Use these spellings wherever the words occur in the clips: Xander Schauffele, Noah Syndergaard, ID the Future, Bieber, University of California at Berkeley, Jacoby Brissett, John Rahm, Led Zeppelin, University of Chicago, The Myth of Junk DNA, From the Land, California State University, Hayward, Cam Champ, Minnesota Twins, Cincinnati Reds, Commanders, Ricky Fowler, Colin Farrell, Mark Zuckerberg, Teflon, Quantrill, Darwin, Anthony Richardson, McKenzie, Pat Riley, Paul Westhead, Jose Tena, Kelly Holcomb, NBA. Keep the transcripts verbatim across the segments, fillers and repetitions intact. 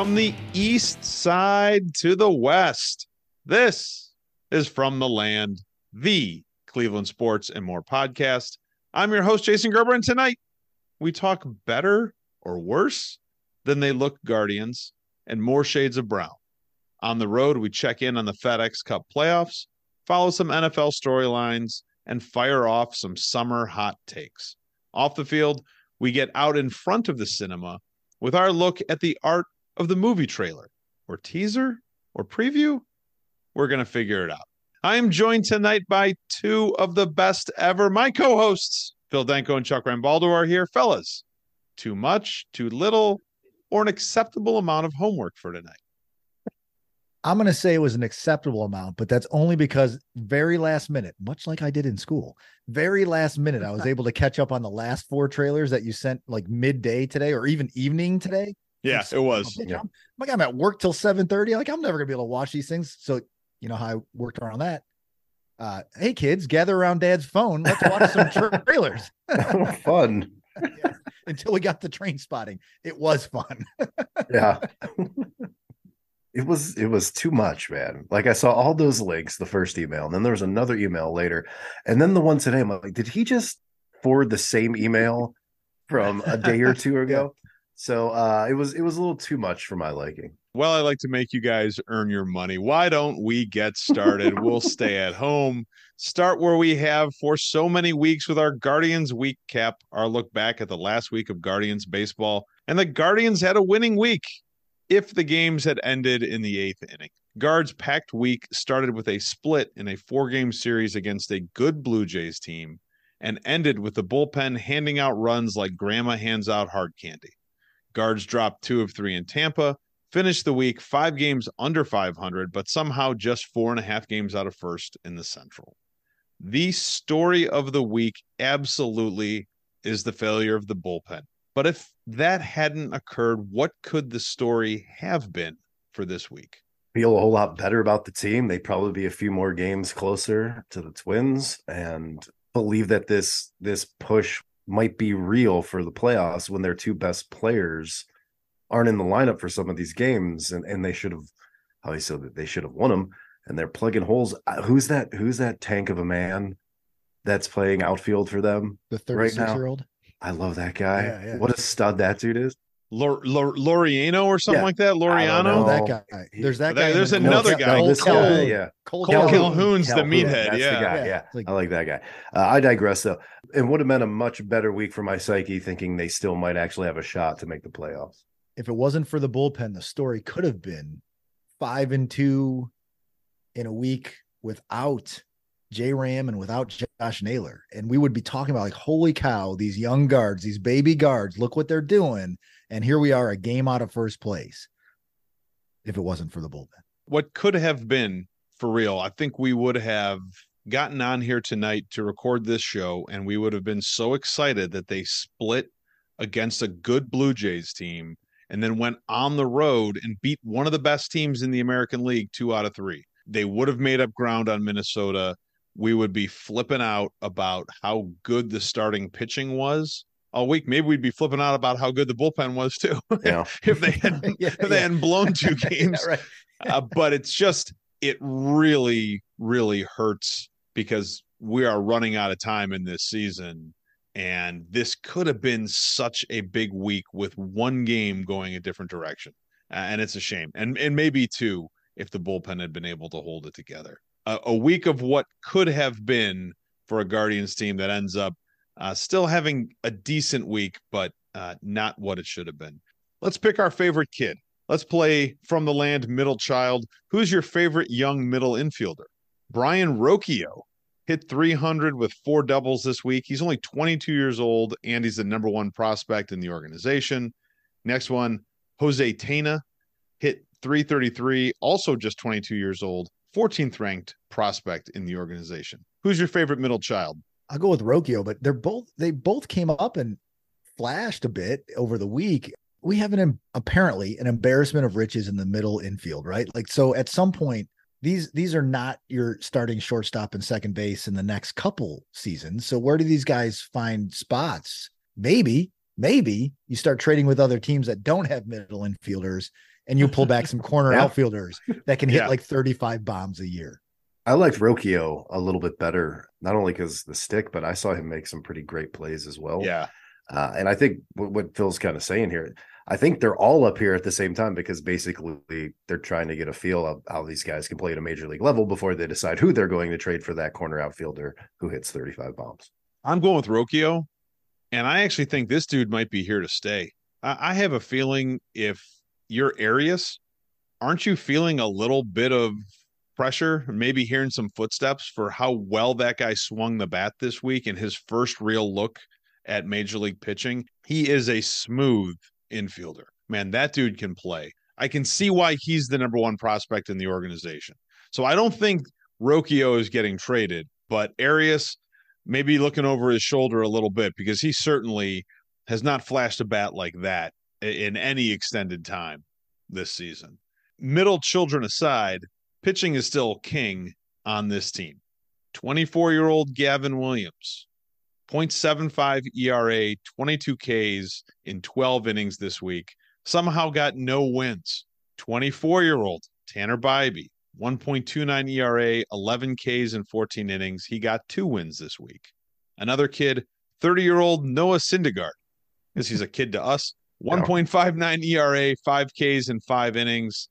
From the east side to the west, this is From the Land, the Cleveland Sports and More podcast. I'm your host, Jason Gerber, and tonight we talk better or worse than they look Guardians and more shades of brown. On the road, we check in on the FedEx Cup playoffs, follow some N F L storylines, and fire off some summer hot takes. Off the field, we get out in front of the cinema with our look at the art of the movie trailer, or teaser, or preview. We're going to figure it out. I am joined tonight by two of the best ever. My co-hosts, Phil Danko and Chuck Rambaldo, are here. Fellas, too much, too little, or an acceptable amount of homework for tonight? I'm going to say it was an acceptable amount, but that's only because very last minute, much like I did in school, very last minute, I was able to catch up on the last four trailers that you sent like midday today or even evening today. Yeah, so, it was. Oh, bitch, yeah. I'm, like, I'm at work till seven thirty. Like, I'm never going to be able to watch these things. So, you know how I worked around that. Uh, hey, kids, gather around Dad's phone. Let's watch some tra- trailers. Fun. Yeah. Until we got to Train Spotting. It was fun. Yeah. It was it was too much, man. Like, I saw all those links, the first email, and then there was another email later. And then the one today, I'm like, did he just forward the same email from a day or two ago? Yeah. So uh, it was it was a little too much for my liking. Well, I like to make you guys earn your money. Why don't we get started? We'll stay at home. Start where we have for so many weeks with our Guardians Week cap, our look back at the last week of Guardians baseball. And the Guardians had a winning week if the games had ended in the eighth inning. Guards' packed week started with a split in a four-game series against a good Blue Jays team and ended with the bullpen handing out runs like grandma hands out hard candy. Guards dropped two of three in Tampa, finished the week five games under five hundred, but somehow just four and a half games out of first in the Central. The story of the week absolutely is the failure of the bullpen. But if that hadn't occurred, what could the story have been for this week? Feel a whole lot better about the team. They'd probably be a few more games closer to the Twins and believe that this this push might be real for the playoffs when their two best players aren't in the lineup for some of these games, and, and they should have how I said that they should have won them, and they're plugging holes. Who's that who's that tank of a man that's playing outfield for them? The thirty-six-year-old. I love that guy. Yeah, yeah. What a stud that dude is. Lor- Lor- Loriano or something yeah. like that. Loriano. That guy. There's that guy. There's another guy. Cole, this Cole, guy. Yeah. Cole, Cole Calhoun's Calhoun. the meathead. That's yeah. The guy. yeah. Yeah. Like, I like that guy. Uh, I digress though. It would have meant a much better week for my psyche, thinking they still might actually have a shot to make the playoffs. If it wasn't for the bullpen, the story could have been five and two in a week without J Ram and without Josh Naylor, and we would be talking about, like, holy cow, these young guards, these baby guards, look what they're doing. And here we are, a game out of first place. If it wasn't for the bullpen, what could have been, for real, I think we would have gotten on here tonight to record this show, and we would have been so excited that they split against a good Blue Jays team and then went on the road and beat one of the best teams in the American League two out of three. They would have made up ground on Minnesota. We would be flipping out about how good the starting pitching was all week. Maybe we'd be flipping out about how good the bullpen was too. Yeah. if they hadn't, yeah, if they yeah. hadn't blown two games. Yeah, right. uh, but it's just, it really, really hurts because we are running out of time in this season. And this could have been such a big week with one game going a different direction. Uh, and it's a shame. And, and maybe two, if the bullpen had been able to hold it together. A week of what could have been for a Guardians team that ends up uh, still having a decent week, but uh, not what it should have been. Let's pick our favorite kid. Let's play From the Land middle child. Who's your favorite young middle infielder? Brian Rocchio hit three hundred with four doubles this week. He's only twenty-two years old, and he's the number one prospect in the organization. Next one, Jose Tena hit three thirty-three, also just twenty-two years old. fourteenth ranked prospect in the organization. Who's your favorite middle child? I'll go with Rocchio, but they're both, they both came up and flashed a bit over the week. We have an, apparently an embarrassment of riches in the middle infield, right? Like, so at some point, these, these are not your starting shortstop and second base in the next couple seasons. So where do these guys find spots? Maybe, maybe you start trading with other teams that don't have middle infielders and you'll pull back some corner yeah. outfielders that can hit yeah. like thirty-five bombs a year. I liked Rocchio a little bit better, not only because the stick, but I saw him make some pretty great plays as well. Yeah. Uh, and I think what, what Phil's kind of saying here, I think they're all up here at the same time because basically they're trying to get a feel of how these guys can play at a major league level before they decide who they're going to trade for that corner outfielder who hits thirty-five bombs. I'm going with Rocchio, and I actually think this dude might be here to stay. I, I have a feeling if you're Arias, aren't you feeling a little bit of pressure, maybe hearing some footsteps for how well that guy swung the bat this week in his first real look at major league pitching? He is a smooth infielder, man. That dude can play. I can see why he's the number one prospect in the organization. So I don't think Rocchio is getting traded, but Arias may be looking over his shoulder a little bit because he certainly has not flashed a bat like that in any extended time this season. Middle children aside, pitching is still king on this team. twenty-four-year-old Gavin Williams, point seven five E R A, twenty-two Ks in twelve innings this week, somehow got no wins. twenty-four-year-old Tanner Bybee, one point two nine E R A, eleven Ks in fourteen innings. He got two wins this week. Another kid, thirty-year-old Noah Syndergaard, because he's a kid to us, one point five nine E R A, five Ks in five innings.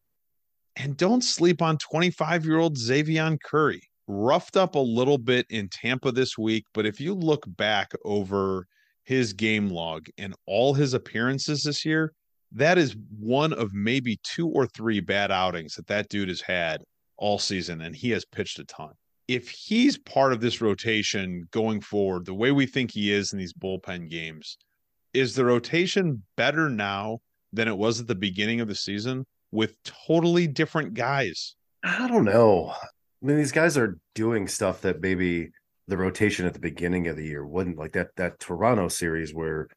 And don't sleep on twenty-five-year-old Xavion Curry. Roughed up a little bit in Tampa this week, but if you look back over his game log and all his appearances this year, that is one of maybe two or three bad outings that that dude has had all season, and he has pitched a ton. If he's part of this rotation going forward, the way we think he is in these bullpen games, is the rotation better now than it was at the beginning of the season? With totally different guys. I don't know. I mean, these guys are doing stuff that maybe the rotation at the beginning of the year wouldn't, like that that Toronto series where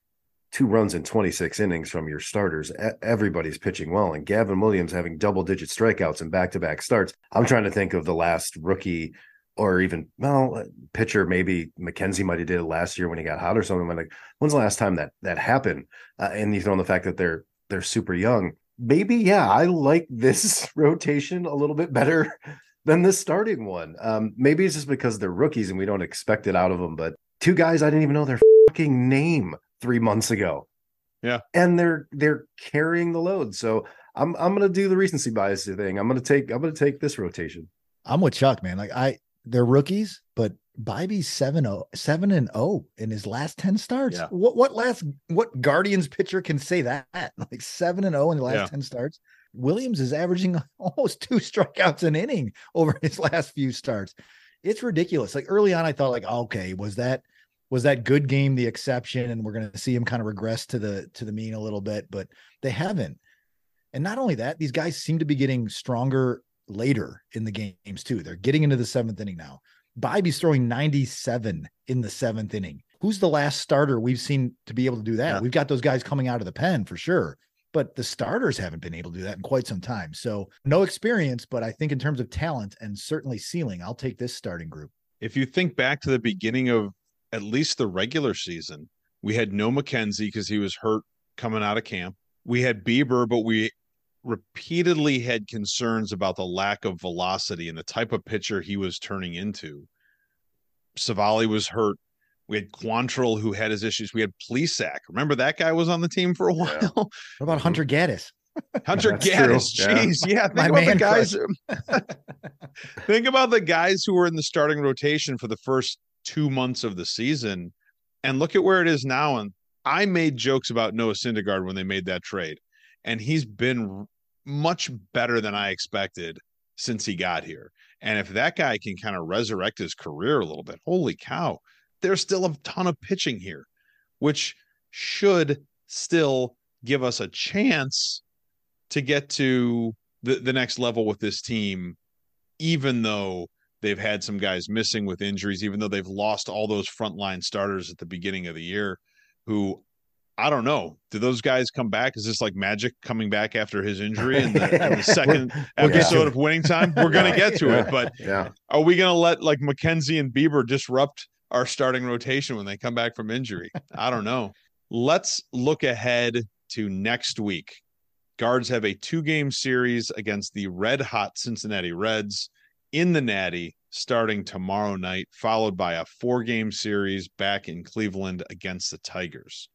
two runs in twenty-six innings from your starters, everybody's pitching well, and Gavin Williams having double-digit strikeouts and back-to-back starts. I'm trying to think of the last rookie or even, well, pitcher, maybe McKenzie might have did it last year when he got hot or something. I'm like, when's the last time that that happened? Uh, and you throw in the fact that they're they're super young. Maybe, yeah, I like this rotation a little bit better than the starting one. Um, maybe it's just because they're rookies and we don't expect it out of them, but two guys I didn't even know their fucking name three months ago. Yeah. And they're they're carrying the load. So I'm I'm gonna do the recency bias thing. I'm gonna take I'm gonna take this rotation. I'm with Chuck, man. Like I they're rookies, but Bybee's seven and oh in his last ten starts. Yeah. What what last what Guardians pitcher can say that? Like seven and oh in the last yeah. ten starts. Williams is averaging almost two strikeouts an inning over his last few starts. It's ridiculous. Like early on I thought like, okay, was that was that good game the exception and we're going to see him kind of regress to the to the mean a little bit, but they haven't. And not only that, these guys seem to be getting stronger later in the games too. They're getting into the seventh inning now. Bybee's throwing ninety-seven in the seventh inning. Who's the last starter we've seen to be able to do that? Yeah. We've got those guys coming out of the pen for sure, but the starters haven't been able to do that in quite some time. So no experience, but I think in terms of talent and certainly ceiling, I'll take this starting group. If you think back to the beginning of at least the regular season, we had no McKenzie because he was hurt coming out of camp. We had Bieber, but we repeatedly had concerns about the lack of velocity and the type of pitcher he was turning into. Savali was hurt. We had Quantrill who had his issues. We had Plesac. Remember that guy was on the team for a while. Yeah. What about Hunter Gaddis? Hunter Gaddis. Jeez. Yeah. yeah think, about the guys, think about the guys who were in the starting rotation for the first two months of the season and look at where it is now. And I made jokes about Noah Syndergaard when they made that trade. And he's been much better than I expected since he got here. And if that guy can kind of resurrect his career a little bit, holy cow, there's still a ton of pitching here, which should still give us a chance to get to the, the next level with this team, even though they've had some guys missing with injuries, even though they've lost all those frontline starters at the beginning of the year who I don't know. Do those guys come back? Is this like Magic coming back after his injury in the, in the second we'll episode of Winning Time? We're going to get to it, but yeah. are we going to let like McKenzie and Bieber disrupt our starting rotation when they come back from injury? I don't know. Let's look ahead to next week. Guards have a two-game series against the red-hot Cincinnati Reds in the Natty starting tomorrow night, followed by a four-game series back in Cleveland against the Tigers.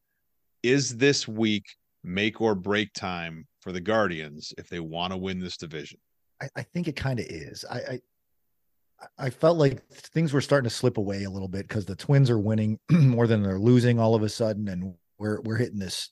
Is this week make or break time for the Guardians if they want to win this division? I, I think it kind of is. I, I I felt like things were starting to slip away a little bit because the Twins are winning more than they're losing all of a sudden, and we're we're hitting this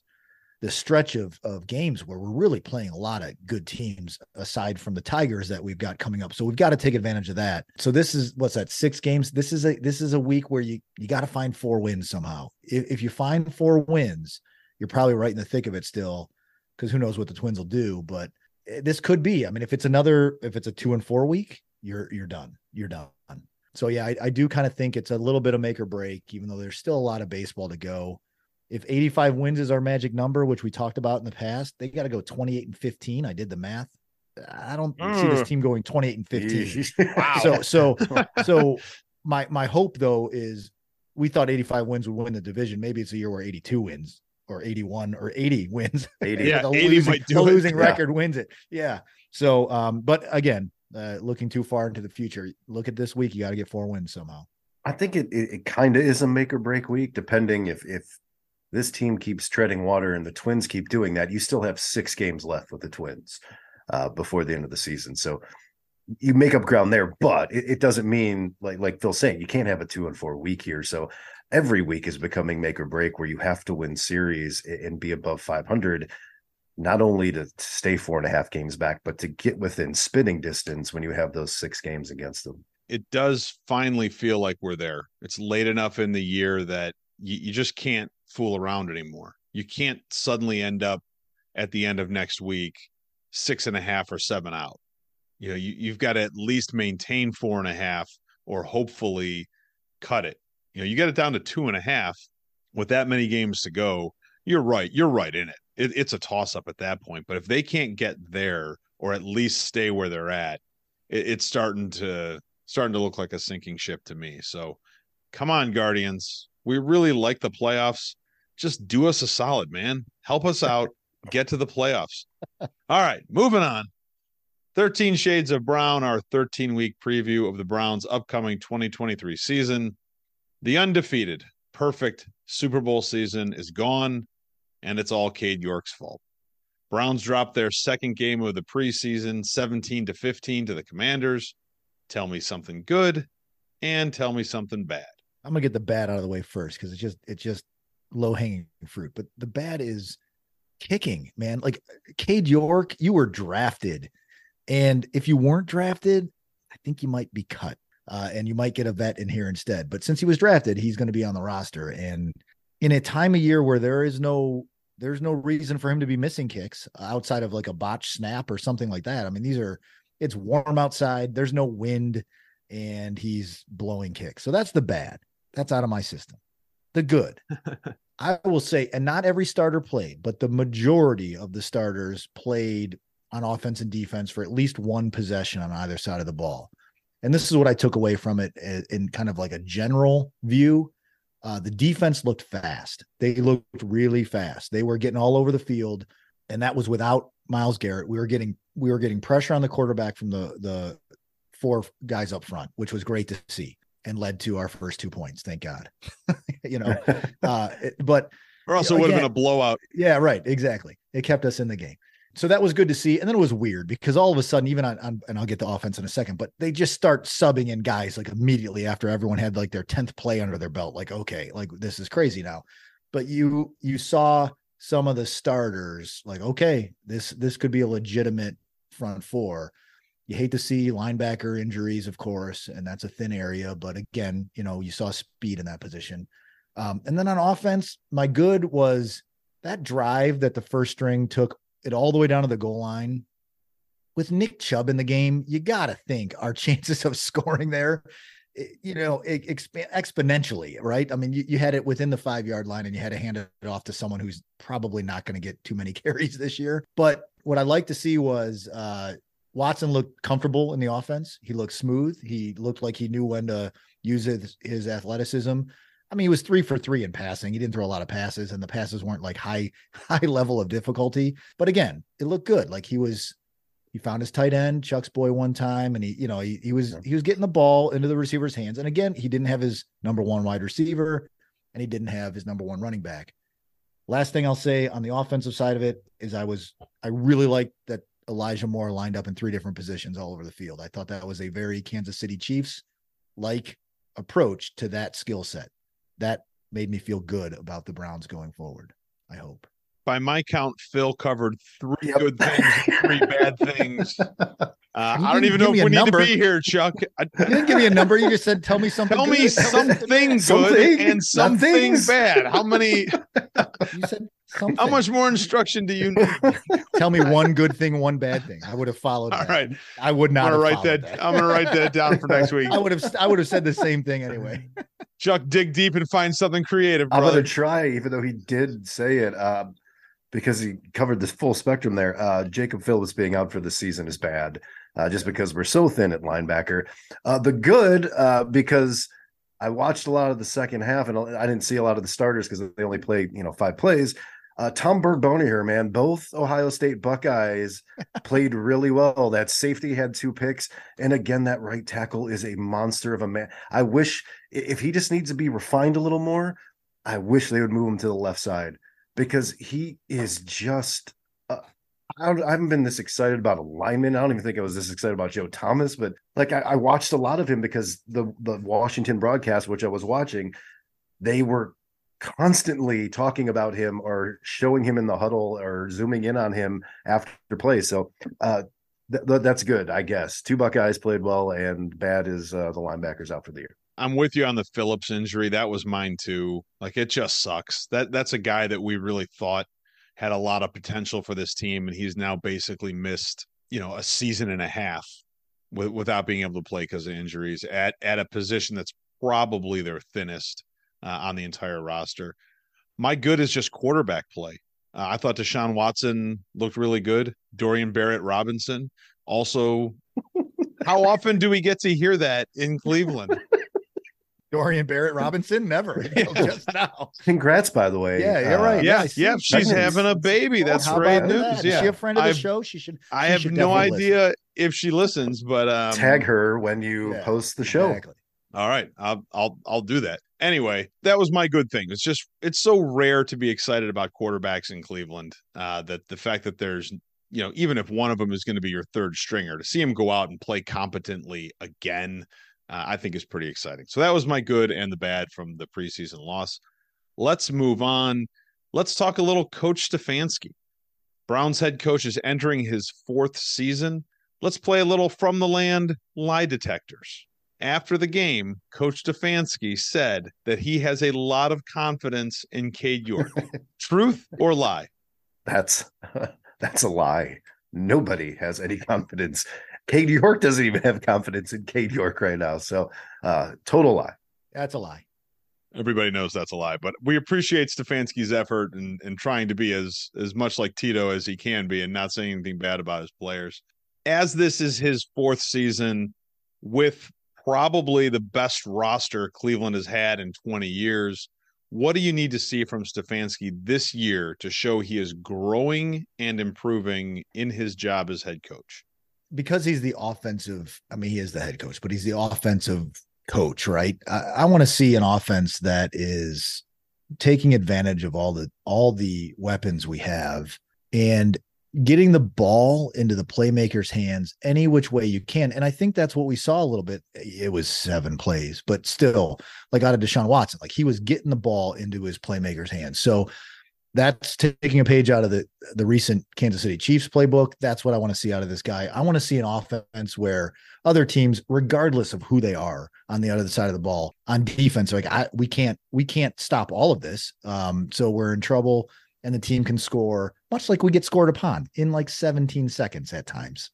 this stretch of of games where we're really playing a lot of good teams aside from the Tigers that we've got coming up. So we've got to take advantage of that. So this is what's that, six games. This is a this is a week where you you got to find four wins somehow. If, if you find four wins, you're probably right in the thick of it still, because who knows what the Twins will do. But this could be. I mean, if it's another, if it's a two and four week, you're you're done. You're done. So yeah, I, I do kind of think it's a little bit of make or break, even though there's still a lot of baseball to go. If eighty-five wins is our magic number, which we talked about in the past, they got to go twenty-eight and fifteen. I did the math. I don't mm. see this team going twenty-eight and fifteen. Wow. So so so my my hope though is we thought eighty-five wins would win the division. Maybe it's a year where eighty-two wins, or eighty-one or eighty wins. eighty. Yeah, the eighty losing, might do the losing record yeah. wins it. Yeah. So um, but again, Uh, looking too far into the future, look at this week. You got to get four wins somehow. I think it it, it kind of is a make or break week, depending if if this team keeps treading water and the Twins keep doing that. You still have six games left with the Twins uh, before the end of the season, so you make up ground there. But it, it doesn't mean like like Phil's saying you can't have a two and four week here. So every week is becoming make or break, where you have to win series and be above five hundred. Not only to stay four and a half games back, but to get within spitting distance when you have those six games against them. It does finally feel like we're there. It's late enough in the year that you, you just can't fool around anymore. You can't suddenly end up at the end of next week, six and a half or seven out. You know, you, you've got to at least maintain four and a half or hopefully cut it. You know, you got it down to two and a half with that many games to go. You're right. You're right in it. It, it's a toss-up at that point, but if they can't get there or at least stay where they're at, it, it's starting to starting to look like a sinking ship to me. So come on, Guardians. We really like the playoffs. Just do us a solid, man. Help us out. Get to the playoffs. All right, moving on. thirteen Shades of Brown, our thirteen-week preview of the Browns' upcoming twenty twenty-three season. The undefeated, perfect Super Bowl season is gone. And it's all Cade York's fault. Browns dropped their second game of the preseason, seventeen to fifteen to the Commanders. Tell me something good and tell me something bad. I'm going to get the bad out of the way first, because it's just it's just low-hanging fruit. But the bad is kicking, man. Like, Cade York, you were drafted. And if you weren't drafted, I think you might be cut. Uh, and you might get a vet in here instead. But since he was drafted, he's going to be on the roster. And in a time of year where there is no... there's no reason for him to be missing kicks outside of like a botched snap or something like that. I mean, these are, it's warm outside. There's no wind and he's blowing kicks. So that's the bad. That's out of my system. The good, I will say, and not every starter played, but the majority of the starters played on offense and defense for at least one possession on either side of the ball. And this is what I took away from it in kind of like a general view. Uh, the defense looked fast. They looked really fast. They were getting all over the field, and that was without Myles Garrett. We were getting we were getting pressure on the quarterback from the the four guys up front, which was great to see, and led to our first two points. Thank God, you know. Uh, it, but or else it would have been a blowout. Yeah, right. Exactly. It kept us in the game, so that was good to see. And then it was weird because all of a sudden, even on, on and I'll get the offense in a second, but they just start subbing in guys like immediately after everyone had like their tenth play under their belt. Like, okay, like this is crazy now, but you, you saw some of the starters like, okay, this, this could be a legitimate front four. You hate to see linebacker injuries, of course, and that's a thin area, but again, you know, you saw speed in that position. Um, and then on offense, my good was that drive that the first string took it all the way down to the goal line with Nick Chubb in the game. You got to think our chances of scoring there, you know, exp- exponentially, right? I mean, you, you had it within the five yard line and you had to hand it off to someone who's probably not going to get too many carries this year. But what I like to see was uh, Watson looked comfortable in the offense. He looked smooth. He looked like he knew when to use his, his athleticism. I mean, he was three for three in passing. He didn't throw a lot of passes, and the passes weren't like high, high level of difficulty. But again, it looked good. Like he was, he found his tight end, Chuck's boy, one time, and he, you know, he, he was, he was getting the ball into the receiver's hands. And again, he didn't have his number one wide receiver, and he didn't have his number one running back. Last thing I'll say on the offensive side of it is I was, I really liked that Elijah Moore lined up in three different positions all over the field. I thought that was a very Kansas City Chiefs-like approach to that skill set. That made me feel good about the Browns going forward, I hope. By my count, Phil covered three yep. good things and three bad things. Uh, I don't even know if we number. need to be here, Chuck. I, you didn't give me a number. You just said, tell me something tell good. Tell me something good something, and something bad. How many? You said something. How much more instruction do you need? Tell me one good thing, one bad thing. I would have followed All that. All right. I would not have write that, that. I'm going to write that down for next week. I would have I would have said the same thing anyway. Chuck, dig deep and find something creative, brother. I'm going to try, even though he did say it. Um, Because he covered the full spectrum there. Uh, Jacob Phillips being out for the season is bad, uh, just because we're so thin at linebacker. Uh, the good, uh, because I watched a lot of the second half, and I didn't see a lot of the starters because they only played, you know, five plays. Uh, Tom Bourboni here, man. Both Ohio State Buckeyes played really well. That safety had two picks. And again, that right tackle is a monster of a man. I wish, if he just needs to be refined a little more, I wish they would move him to the left side. Because he is just, uh, I, I haven't been this excited about a lineman. I don't even think I was this excited about Joe Thomas, but like I, I watched a lot of him because the, the Washington broadcast, which I was watching, they were constantly talking about him or showing him in the huddle or zooming in on him after play. So uh, th- th- that's good, I guess. Two Buckeyes played well, and bad is uh, the linebackers out for the year. I'm with you on the Phillips injury. That was mine too. Like, it just sucks. That that's a guy that we really thought had a lot of potential for this team, and he's now basically missed, you know, a season and a half with, without being able to play because of injuries at at a position that's probably their thinnest uh, on the entire roster. My good is just quarterback play. Uh, I thought Deshaun Watson looked really good. Dorian Barrett-Robinson also. How often do we get to hear that in Cleveland? Dorian Barrett-Robinson? Never. Yeah. Just now. Congrats, by the way. Yeah, you're right. Uh, yeah, yeah. She's having a baby. Well, that's great news. Yeah. Is she a friend of the I've, show? She should. I she have should no idea listen. if she listens, but um, tag her when you yeah, post the show. Exactly. All right, I'll I'll I'll do that. Anyway, that was my good thing. It's just it's so rare to be excited about quarterbacks in Cleveland. Uh, that the fact that there's you know even if one of them is going to be your third stringer, to see him go out and play competently again. Uh, I think is pretty exciting. So that was my good and the bad from the preseason loss. Let's move on. Let's talk a little Coach Stefanski. Browns head coach is entering his fourth season. Let's play a little From the Land lie detectors. After the game, Coach Stefanski said that he has a lot of confidence in Cade York. Truth or lie? That's that's a lie. Nobody has any confidence. Cade York doesn't even have confidence in Cade York right now. So uh, total lie. That's a lie. Everybody knows that's a lie, but we appreciate Stefanski's effort and, and trying to be as, as much like Tito as he can be and not saying anything bad about his players. As this is his fourth season with probably the best roster Cleveland has had in twenty years, what do you need to see from Stefanski this year to show he is growing and improving in his job as head coach? Because he's the offensive, I mean, he is the head coach, but he's the offensive coach, right? I, I want to see an offense that is taking advantage of all the all the weapons we have and getting the ball into the playmakers' hands any which way you can. And I think that's what we saw a little bit. It was seven plays, but still, like out of Deshaun Watson, like he was getting the ball into his playmakers' hands. So that's taking a page out of the, the recent Kansas City Chiefs playbook. That's what I want to see out of this guy. I want to see an offense where other teams, regardless of who they are on the other side of the ball, on defense, like I, we can't we can't stop all of this. Um, so we're in trouble, and the team can score, much like we get scored upon, in like seventeen seconds at times.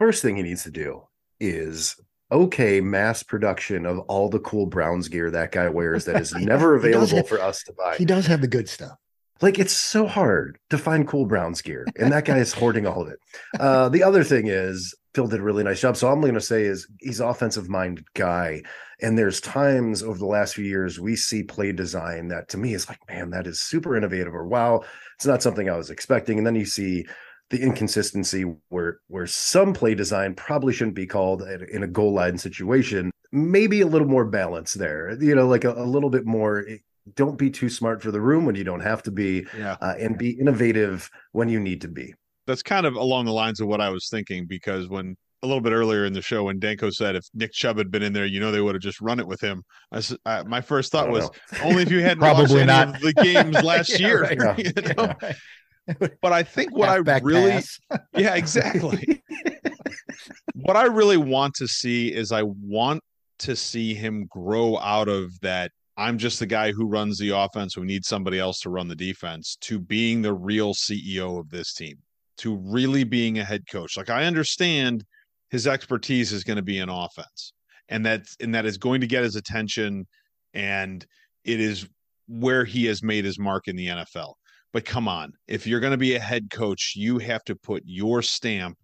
First thing he needs to do is – okay, mass production of all the cool Browns gear that guy wears that is never available have, for us to buy. He does have the good stuff. Like, it's so hard to find cool Browns gear, and that guy is hoarding all of it. Uh, the other thing is Phil did a really nice job. So all I'm going to say is he's offensive-minded guy. And there's times over the last few years we see play design that to me is like, man, that is super innovative, or wow, it's not something I was expecting. And then you see the inconsistency where where some play design probably shouldn't be called in a goal line situation. Maybe a little more balance there, you know, like a, a little bit more. Don't be too smart for the room when you don't have to be, yeah. uh, and be innovative when you need to be. That's kind of along the lines of what I was thinking, because when a little bit earlier in the show, when Danko said if Nick Chubb had been in there, you know, they would have just run it with him. I, I, my first thought was know. only if you hadn't watched any of the games last yeah, year. Right, no. you know? yeah, right. But I think what Half-back I really, pass. yeah, exactly. What I really want to see is I want to see him grow out of that. I'm just the guy who runs the offense. We need somebody else to run the defense, to being the real C E O of this team, to really being a head coach. Like, I understand his expertise is going to be in offense, and that, and that is going to get his attention, and it is where he has made his mark in the N F L. But come on, if you're going to be a head coach, you have to put your stamp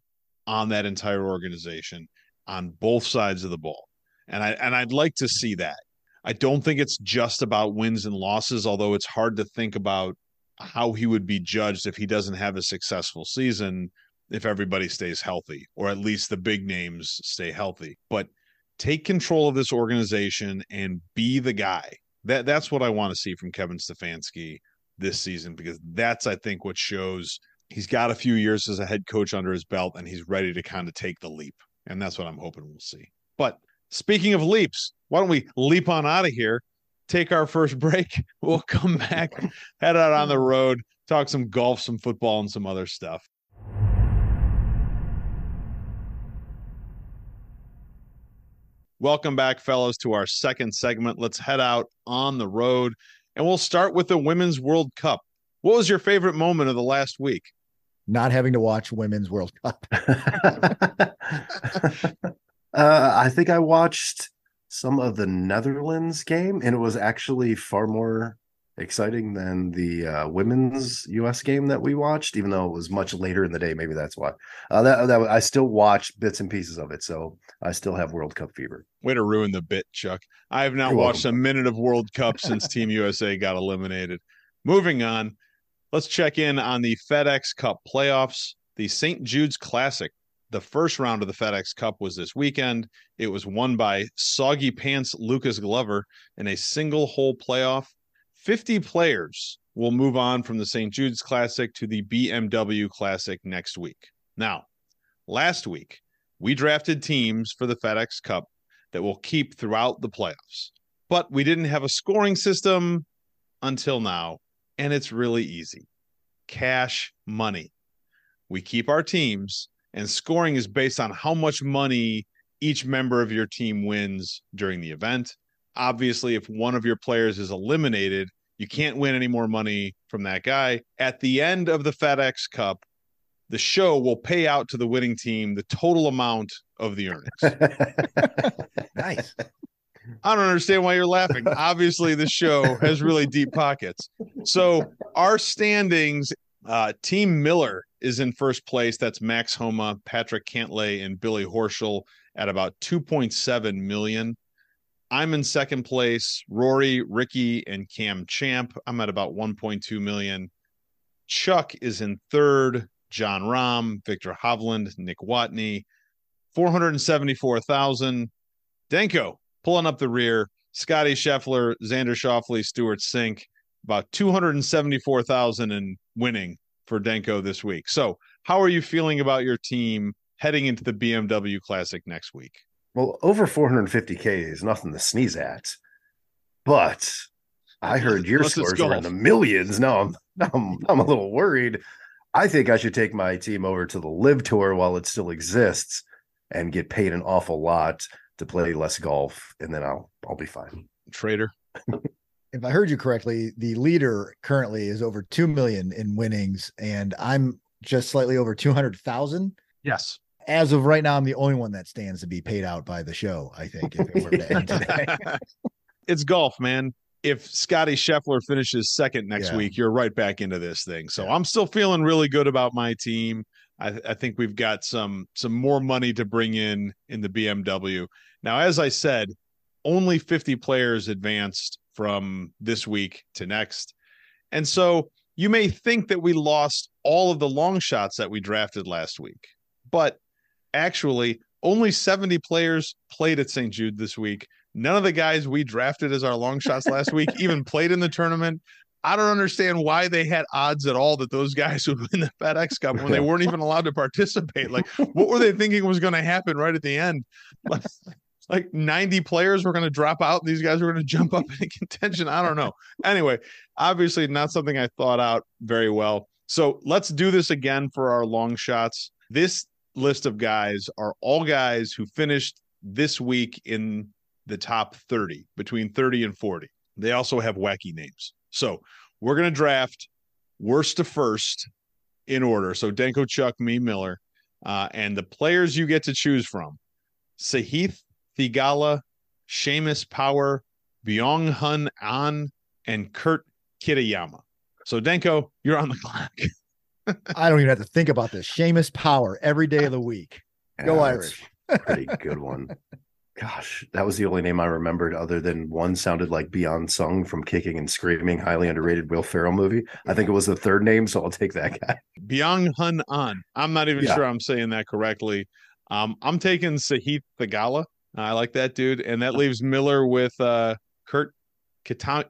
on that entire organization on both sides of the ball. And I, and I'd like to see that. I don't think it's just about wins and losses, although it's hard to think about how he would be judged if he doesn't have a successful season, if everybody stays healthy, or at least the big names stay healthy. But take control of this organization and be the guy. That that's what I want to see from Kevin Stefanski this season, because that's, I think, what shows he's got a few years as a head coach under his belt and he's ready to kind of take the leap. And that's what I'm hoping we'll see. But speaking of leaps, why don't we leap on out of here, take our first break. We'll come back, head out on the road, talk some golf, some football, and some other stuff. Welcome back, fellas, to our second segment. Let's head out on the road, and we'll start with the Women's World Cup. What was your favorite moment of the last week? Not having to watch Women's World Cup. Uh, I think I watched some of the Netherlands game, and it was actually far more exciting than the uh, women's U S game that we watched, even though it was much later in the day. Maybe that's why. Uh, that, that I still watched bits and pieces of it, so I still have World Cup fever. Way to ruin the bit, Chuck. I have not You're watched welcome. a minute of World Cup since Team U S A got eliminated. Moving on, let's check in on the FedEx Cup playoffs, the Saint Jude's Classic. The first round of the FedEx Cup was this weekend. It was won by Soggy Pants Lucas Glover in a single hole playoff. fifty players will move on from the Saint Jude's Classic to the B M W Classic next week. Now, last week, we drafted teams for the FedEx Cup that will keep throughout the playoffs, but we didn't have a scoring system until now, and it's really easy. Cash money. We keep our teams, and scoring is based on how much money each member of your team wins during the event. Obviously, if one of your players is eliminated, you can't win any more money from that guy. At the end of the FedEx Cup, the show will pay out to the winning team the total amount of the earnings. Nice. I don't understand why you're laughing. Obviously, the show has really deep pockets. So our standings, uh, Team Miller is in first place. That's Max Homa, Patrick Cantlay, and Billy Horschel at about two point seven million. I'm in second place. Rory, Ricky, and Cam Champ. I'm at about one point two million. Chuck is in third. John Rahm, Victor Hovland, Nick Watney, four hundred seventy-four thousand. Danko pulling up the rear. Scotty Scheffler, Xander Schauffele, Stuart Sink, about two hundred seventy-four thousand and winning for Denko this week. So how are you feeling about your team heading into the B M W Classic next week? Well, over four hundred fifty K is nothing to sneeze at, but I heard your scores were in the millions. Now I'm, now I'm, I'm a little worried. I think I should take my team over to the Live Tour while it still exists and get paid an awful lot to play less golf, and then I'll, I'll be fine. Trader. If I heard you correctly, the leader currently is over two million in winnings, and I'm just slightly over two hundred thousand. Yes. As of right now, I'm the only one that stands to be paid out by the show, I think, if it were to end today. It's golf, man. If Scotty Scheffler finishes second next yeah. week, you're right back into this thing. So yeah. I'm still feeling really good about my team. I, th- I think we've got some some more money to bring in in the B M W. Now, as I said, only fifty players advanced from this week to next. And so you may think that we lost all of the long shots that we drafted last week, but actually only seventy players played at Saint Jude this week. None of the guys we drafted as our long shots last week even played in the tournament. I don't understand why they had odds at all that those guys would win the FedEx Cup when they weren't even allowed to participate. Like, what were they thinking was going to happen right at the end? Like, like ninety players were going to drop out. And these guys were going to jump up into contention. I don't know. Anyway, obviously not something I thought out very well. So let's do this again for our long shots. This list of guys are all guys who finished this week in the top thirty, between thirty and forty. They also have wacky names. So we're going to draft worst to first in order. So Danko, Chuck, me, Miller, uh, and the players you get to choose from: Sahith Theegala, Seamus Power, Byeong Hun An, and Kurt Kitayama. So Danko, you're on the clock. I don't even have to think about this. Seamus Power every day of the week. Go yeah, Irish. Pretty good one. Gosh, that was the only name I remembered, other than one sounded like Beyond Sung from Kicking and Screaming, highly underrated Will Ferrell movie. I think it was the third name, so I'll take that guy. Byeong Hun An. I'm not even yeah. sure I'm saying that correctly. Um, I'm taking Sahith Theegala. I like that dude. And that leaves Miller with uh, Kurt Kita-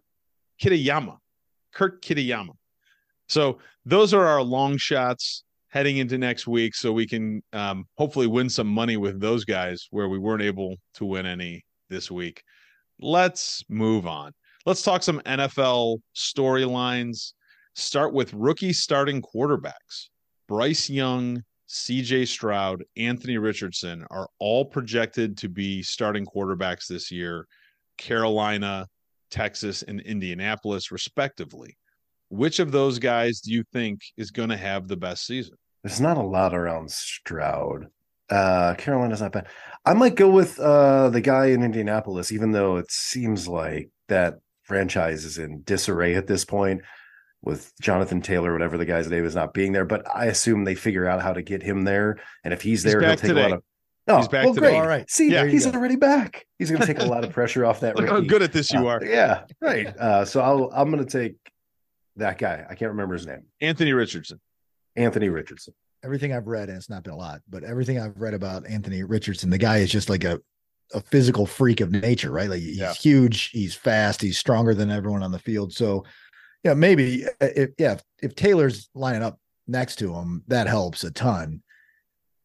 Kitayama. Kurt Kitayama. So those are our long shots heading into next week, so we can um, hopefully win some money with those guys where we weren't able to win any this week. Let's move on. Let's talk some N F L storylines. Start with rookie starting quarterbacks. Bryce Young, C J Stroud, Anthony Richardson are all projected to be starting quarterbacks this year. Carolina, Texas, and Indianapolis, respectively. Which of those guys do you think is going to have the best season? There's not a lot around Stroud. Uh, Carolina's not bad. I might go with uh, the guy in Indianapolis, even though it seems like that franchise is in disarray at this point with Jonathan Taylor, whatever the guy's name is, not being there. But I assume they figure out how to get him there. And if he's there, he's he'll take today. a lot of No, he's back well, today. Great. All right. See, yeah, he's go. already back. He's going to take a lot of pressure off that. Look rookie. How good at this you uh, are. Yeah, right. Uh, so I'll, I'm going to take that guy. I can't remember his name. Anthony Richardson. Anthony Richardson. Everything I've read, and it's not been a lot, but everything I've read about Anthony Richardson, the guy is just like a, a physical freak of nature, right? Like he's yeah. huge, he's fast, he's stronger than everyone on the field. So yeah, maybe if, yeah, if Taylor's lining up next to him, that helps a ton.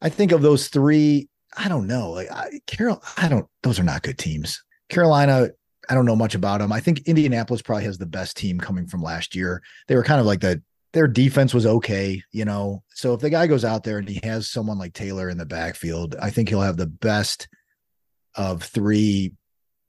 I think of those three, I don't know. Like I, Carol, I don't, those are not good teams. Carolina, I don't know much about them. I think Indianapolis probably has the best team coming from last year. They were kind of like the, their defense was okay, you know? So if the guy goes out there and he has someone like Taylor in the backfield, I think he'll have the best of three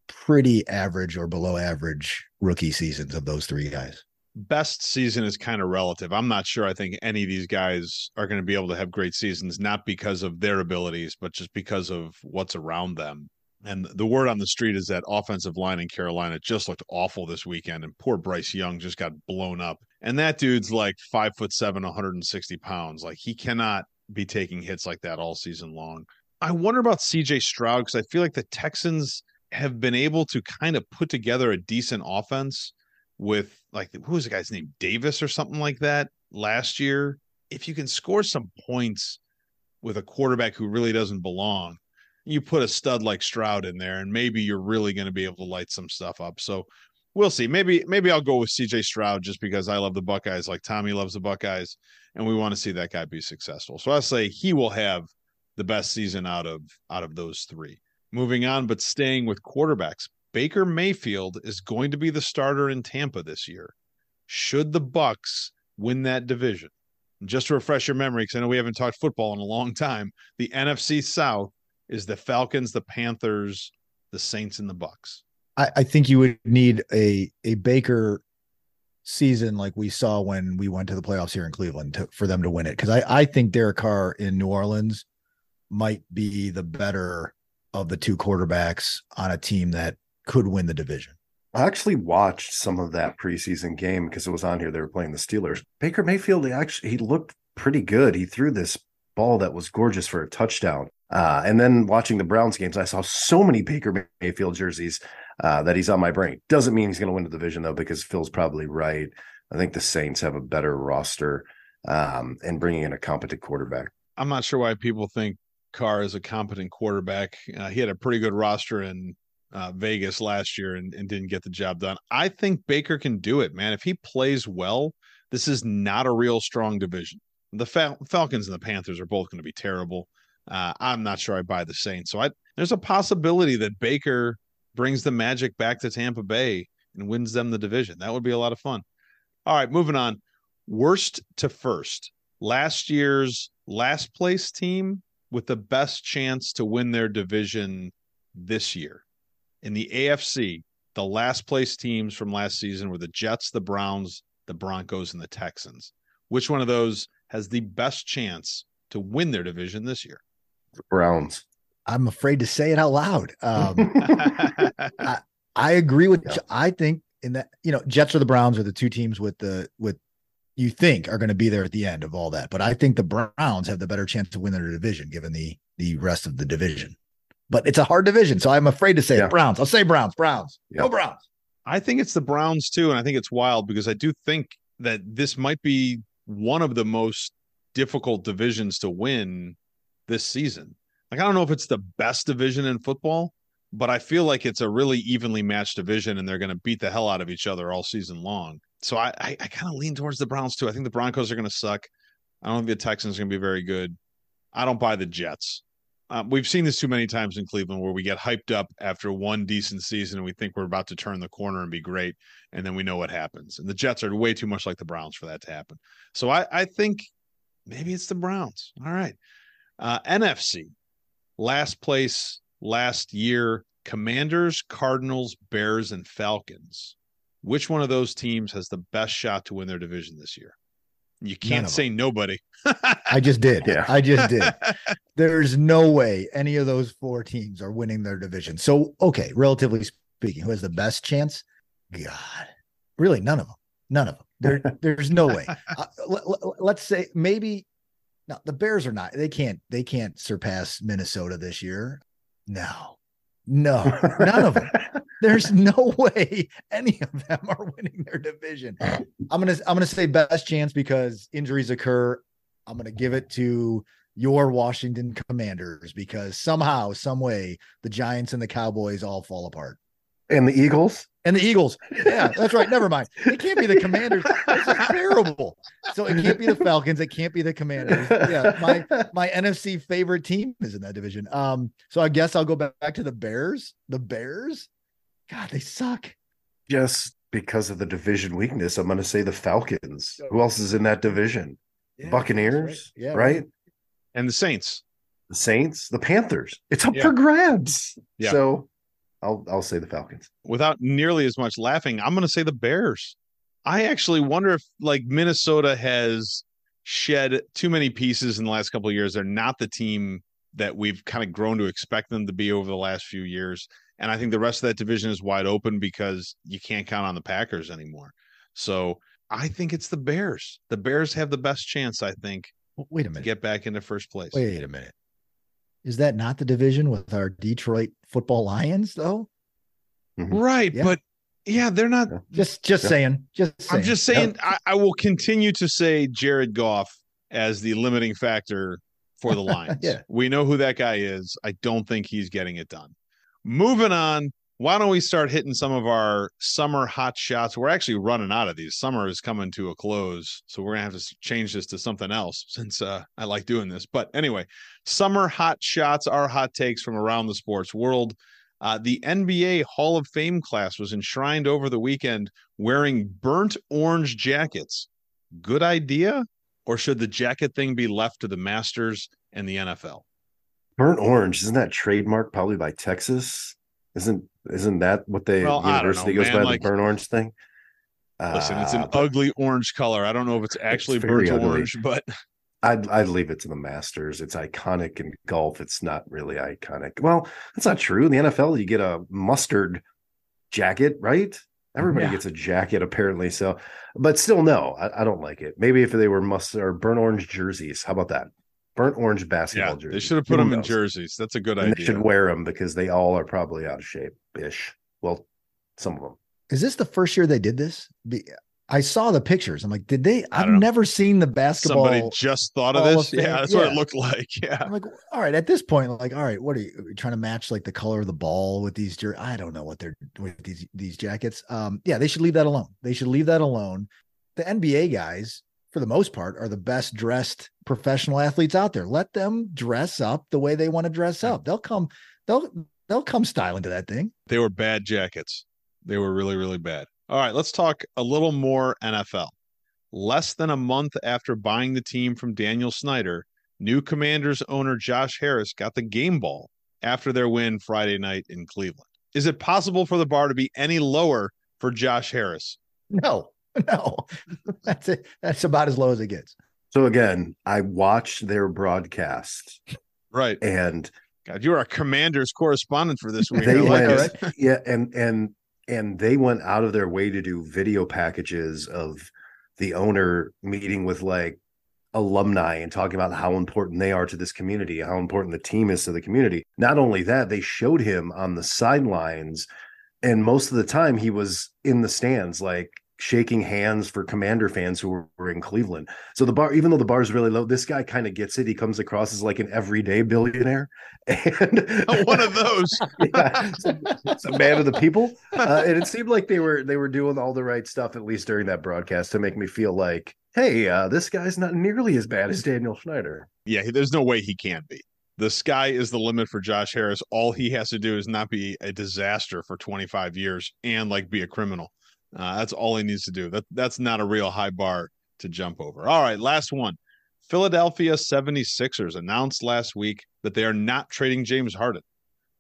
pretty average or below average rookie seasons of those three guys. Best season is kind of relative. I'm not sure I think any of these guys are going to be able to have great seasons, not because of their abilities, but just because of what's around them. And the word on the street is that offensive line in Carolina just looked awful this weekend, and poor Bryce Young just got blown up. And that dude's like five foot seven, one hundred sixty pounds. Like he cannot be taking hits like that all season long. I wonder about C J Stroud because I feel like the Texans have been able to kind of put together a decent offense with like, who was the guy's name? Davis or something like that last year. If you can score some points with a quarterback who really doesn't belong, you put a stud like Stroud in there and maybe you're really going to be able to light some stuff up. So we'll see. Maybe, maybe I'll go with C J Stroud just because I love the Buckeyes like Tommy loves the Buckeyes and we want to see that guy be successful. So I say he will have the best season out of, out of those three. Moving on, but staying with quarterbacks, Baker Mayfield is going to be the starter in Tampa this year. Should the Bucks win that division? And just to refresh your memory, because I know we haven't talked football in a long time, the N F C South is the Falcons, the Panthers, the Saints, and the Bucks. I, I think you would need a a Baker season like we saw when we went to the playoffs here in Cleveland to, for them to win it. Because I, I think Derek Carr in New Orleans might be the better of the two quarterbacks on a team that could win the division. I actually watched some of that preseason game because it was on here. They were playing the Steelers. Baker Mayfield, he actually he looked pretty good. He threw this ball that was gorgeous for a touchdown. Uh, and then watching the Browns games, I saw so many Baker Mayfield jerseys uh, that he's on my brain. Doesn't mean he's going to win the division, though, because Phil's probably right. I think the Saints have a better roster um, and bringing in a competent quarterback. I'm not sure why people think Carr is a competent quarterback. Uh, he had a pretty good roster in uh, Vegas last year and, and didn't get the job done. I think Baker can do it, man. If he plays well, this is not a real strong division. The Fal- Falcons and the Panthers are both going to be terrible. Uh, I'm not sure I buy the Saints. So I, there's a possibility that Baker brings the magic back to Tampa Bay and wins them the division. That would be a lot of fun. All right, moving on. Worst to first. Last year's last place team with the best chance to win their division this year. In the A F C, the last place teams from last season were the Jets, the Browns, the Broncos, and the Texans. Which one of those has the best chance to win their division this year? The Browns. I'm afraid to say it out loud. Um, I, I agree with yeah. I think in that, you know, Jets or the Browns are the two teams with the with you think are going to be there at the end of all that. But I think the Browns have the better chance to win their division given the the rest of the division. But it's a hard division, so I'm afraid to say yeah. the Browns. I'll say Browns, Browns, yep. Go Browns. I think it's the Browns too, and I think it's wild because I do think that this might be one of the most difficult divisions to win this season. Like, I don't know if it's the best division in football, but I feel like it's a really evenly matched division, and they're going to beat the hell out of each other all season long. So I, I, I kind of lean towards the Browns too. I think the Broncos are going to suck. I don't think the Texans are going to be very good. I don't buy the Jets. Um, we've seen this too many times in Cleveland where we get hyped up after one decent season and we think we're about to turn the corner and be great, and then we know what happens. And the Jets are way too much like the Browns for that to happen. So I, I think maybe it's the Browns. All right. Uh, N F C, last place last year, Commanders, Cardinals, Bears, and Falcons. Which one of those teams has the best shot to win their division this year? You can't say them. Nobody. I just did. Yeah. I just did. There's no way any of those four teams are winning their division. So, okay, relatively speaking, who has the best chance? God, really, none of them. None of them. There, there's no way. Uh, let, let, let's say maybe no. The Bears are not. They can't. They can't surpass Minnesota this year. No, no, none of them. There's no way any of them are winning their division. I'm gonna I'm gonna say best chance because injuries occur. I'm gonna give it to your Washington Commanders because somehow, some way, the Giants and the Cowboys all fall apart. And the Eagles. And the Eagles. Yeah, that's right. Never mind. It can't be the Commanders. It's terrible. So it can't be the Falcons. It can't be the Commanders. Yeah, my my N F C favorite team is in that division. Um, so I guess I'll go back to the Bears. The Bears. God, they suck. Just because of the division weakness, I'm going to say the Falcons. Who else is in that division? Yeah, Buccaneers, right. Yeah, right? right? And the Saints. The Saints, the Panthers. It's up yeah. for grabs. Yeah. So I'll I'll say the Falcons. Without nearly as much laughing, I'm going to say the Bears. I actually wonder if, like, Minnesota has shed too many pieces in the last couple of years. They're not the team that we've kind of grown to expect them to be over the last few years. And I think the rest of that division is wide open because you can't count on the Packers anymore. So I think it's the Bears. The Bears have the best chance, I think, Wait a minute. to get back into first place. Wait a minute. Is that not the division with our Detroit football Lions, though? Mm-hmm. Right, yeah. but, yeah, they're not. Just just yeah. saying. Just saying. I'm just saying no. I, I will continue to say Jared Goff as the limiting factor for the Lions. yeah. We know who that guy is. I don't think he's getting it done. Moving on, why don't we start hitting some of our summer hot shots? We're actually running out of these. Summer is coming to a close, so we're going to have to change this to something else since uh, I like doing this. But anyway, summer hot shots are hot takes from around the sports world. Uh, the N B A Hall of Fame class was enshrined over the weekend wearing burnt orange jackets. Good idea? Or should the jacket thing be left to the Masters and the N F L? Burnt orange, isn't that trademark probably by Texas? Isn't isn't that what they well, university know, goes man. by like, the burnt orange thing? Listen, uh, it's an ugly orange color. I don't know if it's actually it's burnt ugly. orange, but I'd I'd leave it to the Masters. It's iconic in golf. It's not really iconic. Well, that's not true. In the N F L, you get a mustard jacket, right? Everybody yeah. gets a jacket apparently. So, but still, no, I, I don't like it. Maybe if they were mustard or burnt orange jerseys, how about that? burnt orange basketball yeah, jerseys. They should have put them in jerseys. That's a good and idea. They should wear them because they all are probably out of shape-ish. Well, some of them. Is this the first year they did this? I saw the pictures. I'm like, did they? I've never seen the basketball. Somebody just thought of this. Yeah, that's yeah. what it looked like. Yeah. I'm like, all right, at this point, like, all right, what are you, are you trying to match like the color of the ball with these? Jer- I don't know what they're with these these jackets. Um, yeah, they should leave that alone. They should leave that alone. The N B A guys, for the most part, are the best dressed professional athletes out there. Let them dress up the way they want to dress up. They'll come. They'll they'll come styling to that thing. They were bad jackets. They were really, really bad. All right, let's talk a little more N F L. Less than a month after buying the team from Daniel Snyder, new Commanders owner Josh Harris got the game ball after their win Friday night in Cleveland. Is it possible for the bar to be any lower for Josh Harris? No, no. That's it. That's about as low as it gets. So again, I watched their broadcast. Right. And God, you are a Commanders correspondent for this week. They, like yeah, it. Right? yeah, and and And they went out of their way to do video packages of the owner meeting with like alumni and talking about how important they are to this community, how important the team is to the community. Not only that, they showed him on the sidelines. And most of the time he was in the stands, like shaking hands for Commander fans who were in Cleveland. So the bar, even though the bar is really low, this guy kind of gets it. He comes across as like an everyday billionaire. And oh, one of those. Yeah, it's a, it's a man of the people. Uh, and it seemed like they were they were doing all the right stuff, at least during that broadcast, to make me feel like, hey, uh, this guy's not nearly as bad as Daniel Snyder. Yeah, there's no way he can be. The sky is the limit for Josh Harris. All he has to do is not be a disaster for twenty-five years and like be a criminal. Uh, that's all he needs to do. That That's not a real high bar to jump over. All right, last one. Philadelphia seventy-sixers announced last week that they are not trading James Harden.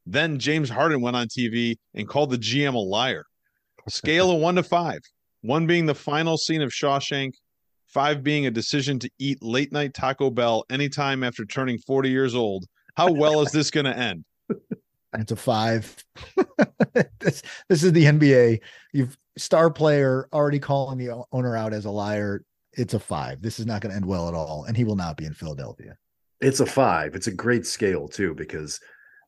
Then James Harden went on T V and called the G M a liar. Scale of one to five, one being the final scene of Shawshank, five being a decision to eat late-night Taco Bell anytime after turning forty years old. How well is this going to end? It's a five. this, this is the N B A. You've star player already calling the owner out as a liar. It's a five. This is not going to end well at all, and he will not be in Philadelphia. It's a five. It's a great scale too, because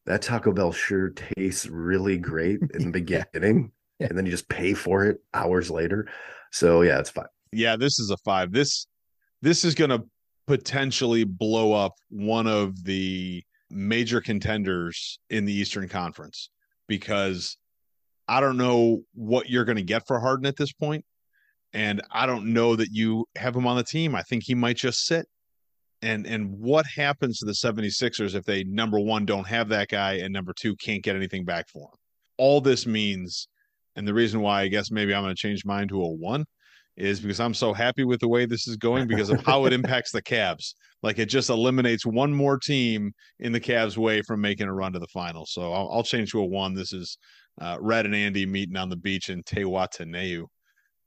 that Taco Bell sure tastes really great in the beginning, yeah. and then you just pay for it hours later. So yeah, it's five. Yeah, this is a five. This this is going to potentially blow up one of the major contenders in the Eastern Conference, because I don't know what you're going to get for Harden at this point, and I don't know that you have him on the team. I think he might just sit. And and what happens to the seventy-sixers if they, number one, don't have that guy, and number two, can't get anything back for him? All this means, and the reason why I guess maybe I'm going to change mine to a one, is because I'm so happy with the way this is going because of how it impacts the Cavs. Like, it just eliminates one more team in the Cavs' way from making a run to the finals. So I'll, I'll change to a one. This is Uh, Red and Andy meeting on the beach in Tehuataneu.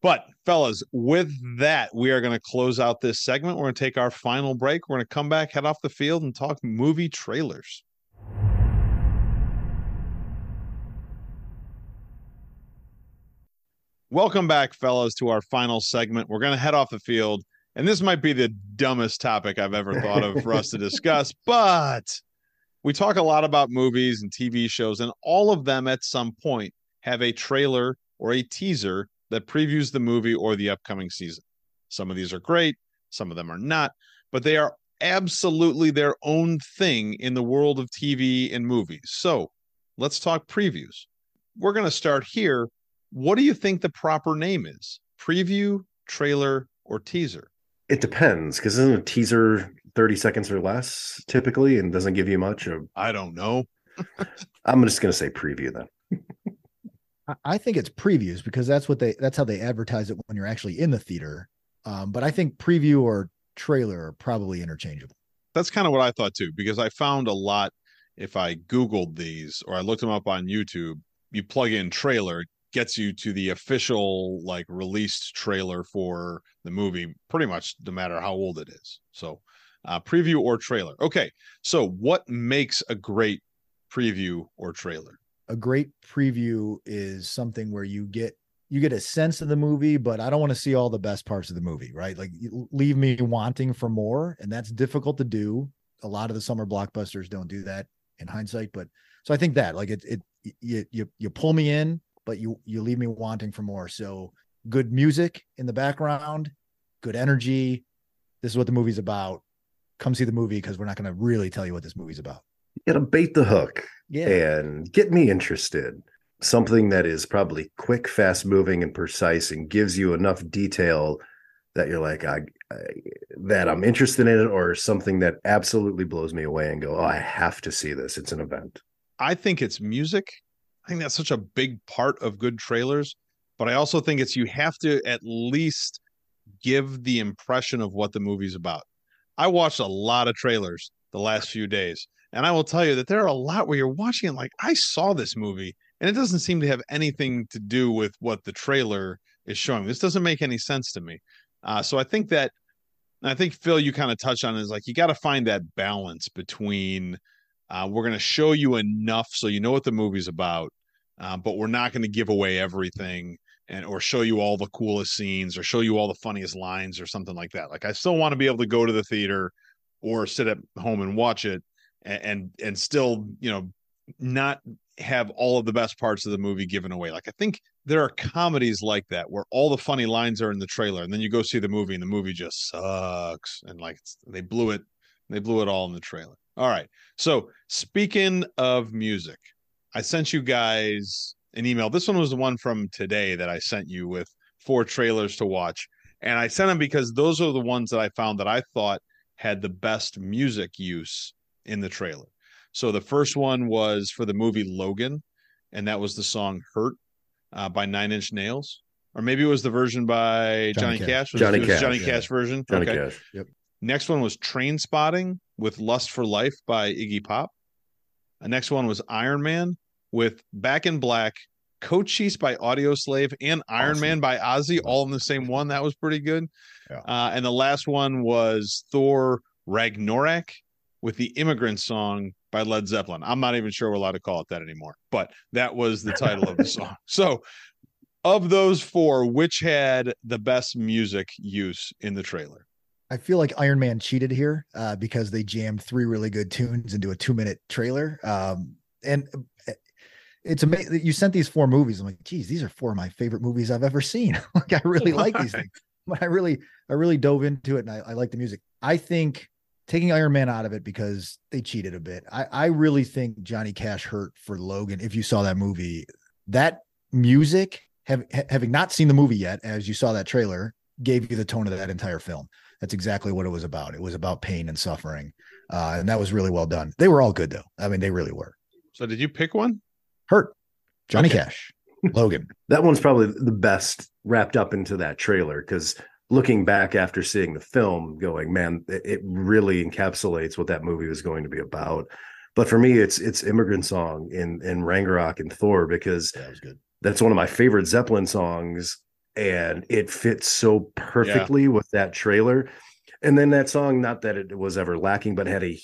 But, fellas, with that, we are going to close out this segment. We're going to take our final break. We're going to come back, head off the field, and talk movie trailers. Welcome back, fellas, to our final segment. We're going to head off the field, and this might be the dumbest topic I've ever thought of for us to discuss, but we talk a lot about movies and T V shows, and all of them at some point have a trailer or a teaser that previews the movie or the upcoming season. Some of these are great, some of them are not, but they are absolutely their own thing in the world of T V and movies. So let's talk previews. We're going to start here. What do you think the proper name is? Preview, trailer, or teaser? It depends, because isn't a teaser thirty seconds or less typically and doesn't give you much? Or I don't know. I'm just going to say preview then. I think it's previews because that's what they, that's how they advertise it when you're actually in the theater. Um, but I think preview or trailer are probably interchangeable. That's kind of what I thought too, because I found a lot, if I Googled these or I looked them up on YouTube, you plug in trailer, gets you to the official like released trailer for the movie, pretty much no matter how old it is. So uh, preview or trailer. Okay. So what makes a great preview or trailer? A great preview is something where you get, you get a sense of the movie, but I don't want to see all the best parts of the movie, right? Like, leave me wanting for more. And that's difficult to do a lot of the summer blockbusters don't do that in hindsight. But so I think that like it, it, you, you, you pull me in, but you, you leave me wanting for more. So good music in the background, good energy. This is what the movie's about. Come see the movie, because we're not going to really tell you what this movie's about. It'll bait the hook yeah. and get me interested. Something that is probably quick, fast moving and precise and gives you enough detail that you're like, I, I, that I'm interested in it, or something that absolutely blows me away and go, oh, I have to see this. It's an event. I think it's music. I think that's such a big part of good trailers. But I also think it's, you have to at least give the impression of what the movie's about. I watched a lot of trailers the last few days, and I will tell you that there are a lot where you're watching and like, I saw this movie, and it doesn't seem to have anything to do with what the trailer is showing. This doesn't make any sense to me. Uh, so I think that, and I think, Phil, you kind of touched on it, is like, you got to find that balance between uh, we're going to show you enough so you know what the movie's about, uh, but we're not going to give away everything and or show you all the coolest scenes or show you all the funniest lines or something like that. Like, I still want to be able to go to the theater or sit at home and watch it and, and, and still, you know, not have all of the best parts of the movie given away. Like, I think there are comedies like that where all the funny lines are in the trailer, and then you go see the movie and the movie just sucks. And like, they blew it. They blew it all in the trailer. All right. So speaking of music, I sent you guys an email. This one was the one from today that I sent you with four trailers to watch. And I sent them because those are the ones that I found that I thought had the best music use in the trailer. So the first one was for the movie Logan, and that was the song Hurt uh, by Nine Inch Nails. Or maybe it was the version by Johnny, Johnny Cash. Cash. Was Johnny it, Cash. Johnny yeah. Cash version. Johnny okay. Cash. Yep. Next one was Train Spotting with Lust for Life by Iggy Pop. The next one was Iron Man with Back in Black, Code Cheese by Audioslave, and Iron awesome. Man by Ozzy, all in the same one. That was pretty good. Yeah. Uh, and the last one was Thor Ragnarok with the Immigrant Song by Led Zeppelin. I'm not even sure we're allowed to call it that anymore, but that was the title of the song. So of those four, which had the best music use in the trailer? I feel like Iron Man cheated here uh, because they jammed three really good tunes into a two minute trailer. Um, and it's amazing that you sent these four movies. I'm like, geez, these are four of my favorite movies I've ever seen. Like, I really like these things, but I really, I really dove into it. And I, I like the music. I think, taking Iron Man out of it because they cheated a bit, I, I really think Johnny Cash Hurt for Logan, if you saw that movie, that music, have, ha, having not seen the movie yet, as you saw that trailer, gave you the tone of that entire film. That's exactly what it was about. It was about pain and suffering. Uh, and that was really well done. They were all good, though. I mean, they really were. So did you pick one? Hurt. Johnny okay. Cash. Logan. That one's probably the best wrapped up into that trailer, because looking back after seeing the film going, man, it really encapsulates what that movie was going to be about. But for me, it's it's Immigrant Song in, in Ragnarok and Thor, because yeah, that was good. That's one of my favorite Zeppelin songs, and it fits so perfectly yeah. with that trailer. And then that song, not that it was ever lacking, but had a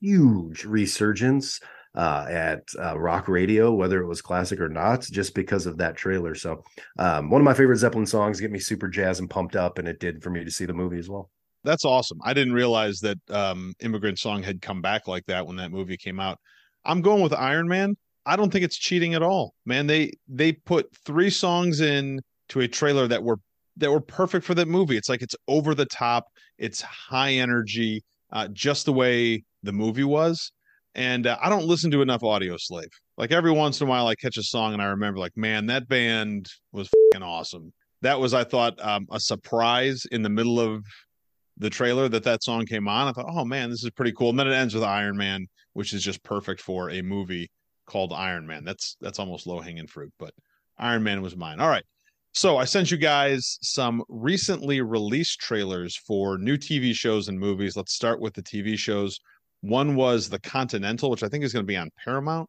huge resurgence uh, at uh, rock radio, whether it was classic or not, just because of that trailer. So um, one of my favorite Zeppelin songs, get me super jazzed and pumped up. And it did for me to see the movie as well. That's awesome. I didn't realize that um, Immigrant Song had come back like that when that movie came out. I'm going with Iron Man. I don't think it's cheating at all, man. They, they put three songs in to a trailer that were, that were perfect for that movie. It's like, it's over the top. It's high energy, uh, just the way the movie was. And uh, I don't listen to enough Audioslave. Like, every once in a while I catch a song and I remember, like, man, that band was fucking awesome. That was, I thought, um, a surprise in the middle of the trailer that that song came on. I thought, oh man, this is pretty cool. And then it ends with Iron Man, which is just perfect for a movie called Iron Man. That's, that's almost low hanging fruit, but Iron Man was mine. All right. So I sent you guys some recently released trailers for new T V shows and movies. Let's start with the T V shows. One was The Continental, which I think is going to be on Paramount.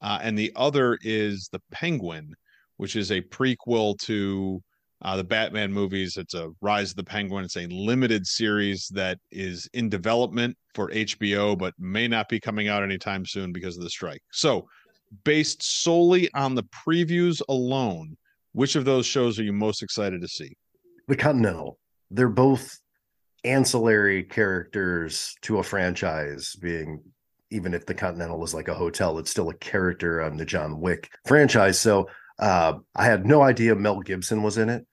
Uh, and the other is The Penguin, which is a prequel to uh, the Batman movies. It's a Rise of the Penguin. It's a limited series that is in development for H B O, but may not be coming out anytime soon because of the strike. So based solely on the previews alone, which of those shows are you most excited to see? The Continental. They're both ancillary characters to a franchise, being even if the Continental is like a hotel, it's still a character on the John Wick franchise. So uh, I had no idea Mel Gibson was in it.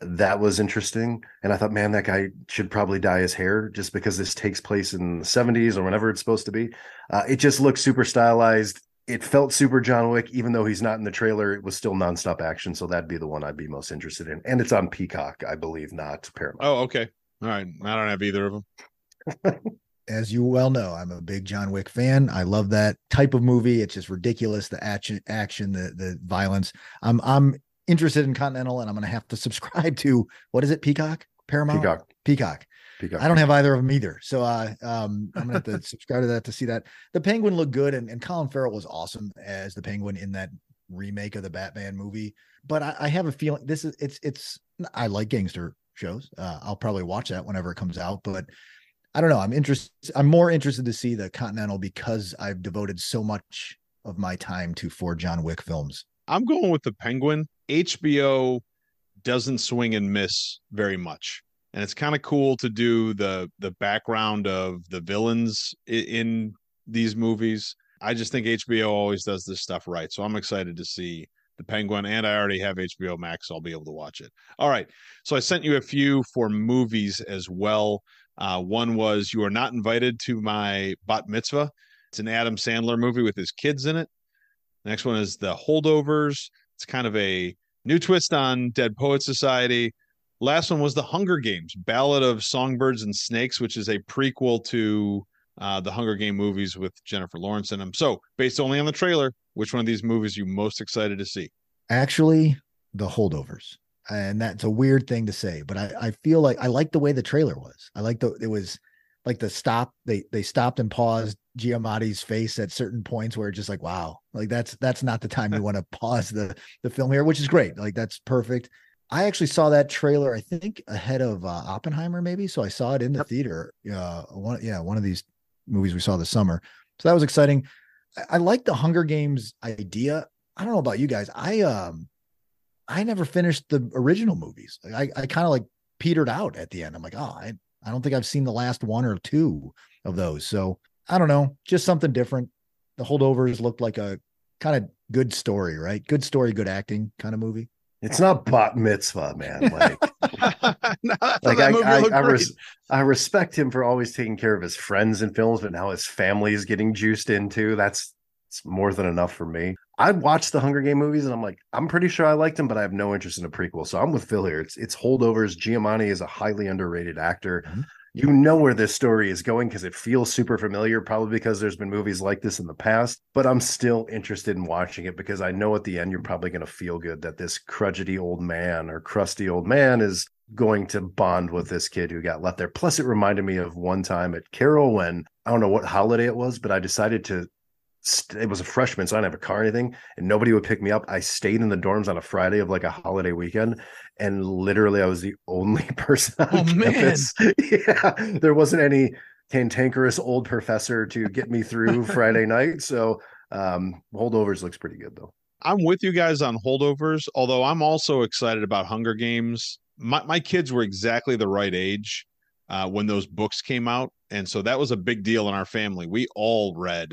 That was interesting. And I thought, man, that guy should probably dye his hair just because this takes place in the seventies or whenever it's supposed to be. Uh, it just looked super stylized. It felt super John Wick, even though he's not in the trailer. It was still nonstop action. So that'd be the one I'd be most interested in. And it's on Peacock, I believe, not Paramount. Oh, okay. All right. I don't have either of them. As you well know, I'm a big John Wick fan. I love that type of movie. It's just ridiculous. The action, action, the the violence. I'm I'm interested in Continental, and I'm going to have to subscribe to, what is it? Peacock? Paramount? Peacock. Peacock. Peacock. I don't have either of them either. So uh, um, I'm going to have to subscribe to that to see that. The Penguin looked good, and, and Colin Farrell was awesome as the Penguin in that remake of the Batman movie. But I, I have a feeling this is, it's, it's, I like gangster shows. Uh, I'll probably watch that whenever it comes out, but I don't know. I'm interested. I'm more interested to see the Continental because I've devoted so much of my time to four John Wick films. I'm going with the Penguin. H B O doesn't swing and miss very much, and it's kind of cool to do the the background of the villains in, in these movies. I just think H B O always does this stuff right, so I'm excited to see the Penguin, and I already have H B O Max, so I'll be able to watch it. All right, so I sent you a few for movies as well. Uh, one was You Are Not Invited to My Bat Mitzvah. It's an Adam Sandler movie with his kids in it. The next one is The Holdovers. It's kind of a new twist on Dead Poets Society. Last one was The Hunger Games, Ballad of Songbirds and Snakes, which is a prequel to uh, the Hunger Game movies with Jennifer Lawrence in them. So based only on the trailer, which one of these movies are you most excited to see? Actually, The Holdovers. And that's a weird thing to say, but I, I feel like I like the way the trailer was. I like the, it was like the stop. They, they stopped and paused Giamatti's face at certain points where it's just like, wow, like that's, that's not the time you want to pause the, the film here, which is great. Like that's perfect. I actually saw that trailer, I think ahead of uh, Oppenheimer maybe. So I saw it in the theater. Uh, one, yeah. One of these movies we saw this summer. So that was exciting. I, I like the Hunger Games idea. I don't know about you guys. I, um, I never finished the original movies. I, I kind of like petered out at the end. I'm like, oh, I, I don't think I've seen the last one or two of those. So I don't know, just something different. The Holdovers looked like a kind of good story, right? Good story, good acting kind of movie. It's not Bat Mitzvah, man. Like, no, like I, I, I, res- I respect him for always taking care of his friends in films, but now his family is getting juiced into. That's it's more than enough for me. I'd watched the Hunger Game movies and I'm like, I'm pretty sure I liked them, but I have no interest in a prequel. So I'm with Phil here. It's, it's Holdovers. Giamatti is a highly underrated actor. Mm-hmm. You know where this story is going because it feels super familiar, probably because there's been movies like this in the past, but I'm still interested in watching it because I know at the end, you're probably going to feel good that this crudgety old man or crusty old man is going to bond with this kid who got left there. Plus it reminded me of one time at Carol when, I don't know what holiday it was, but I decided to, it was a freshman, so I didn't have a car or anything, and nobody would pick me up. I stayed in the dorms on a Friday of like a holiday weekend, and literally I was the only person on oh, campus. Man. Yeah, there wasn't any cantankerous old professor to get me through Friday night. So um, Holdovers looks pretty good, though. I'm with you guys on Holdovers, although I'm also excited about Hunger Games. My, my kids were exactly the right age uh, when those books came out, and so that was a big deal in our family. We all read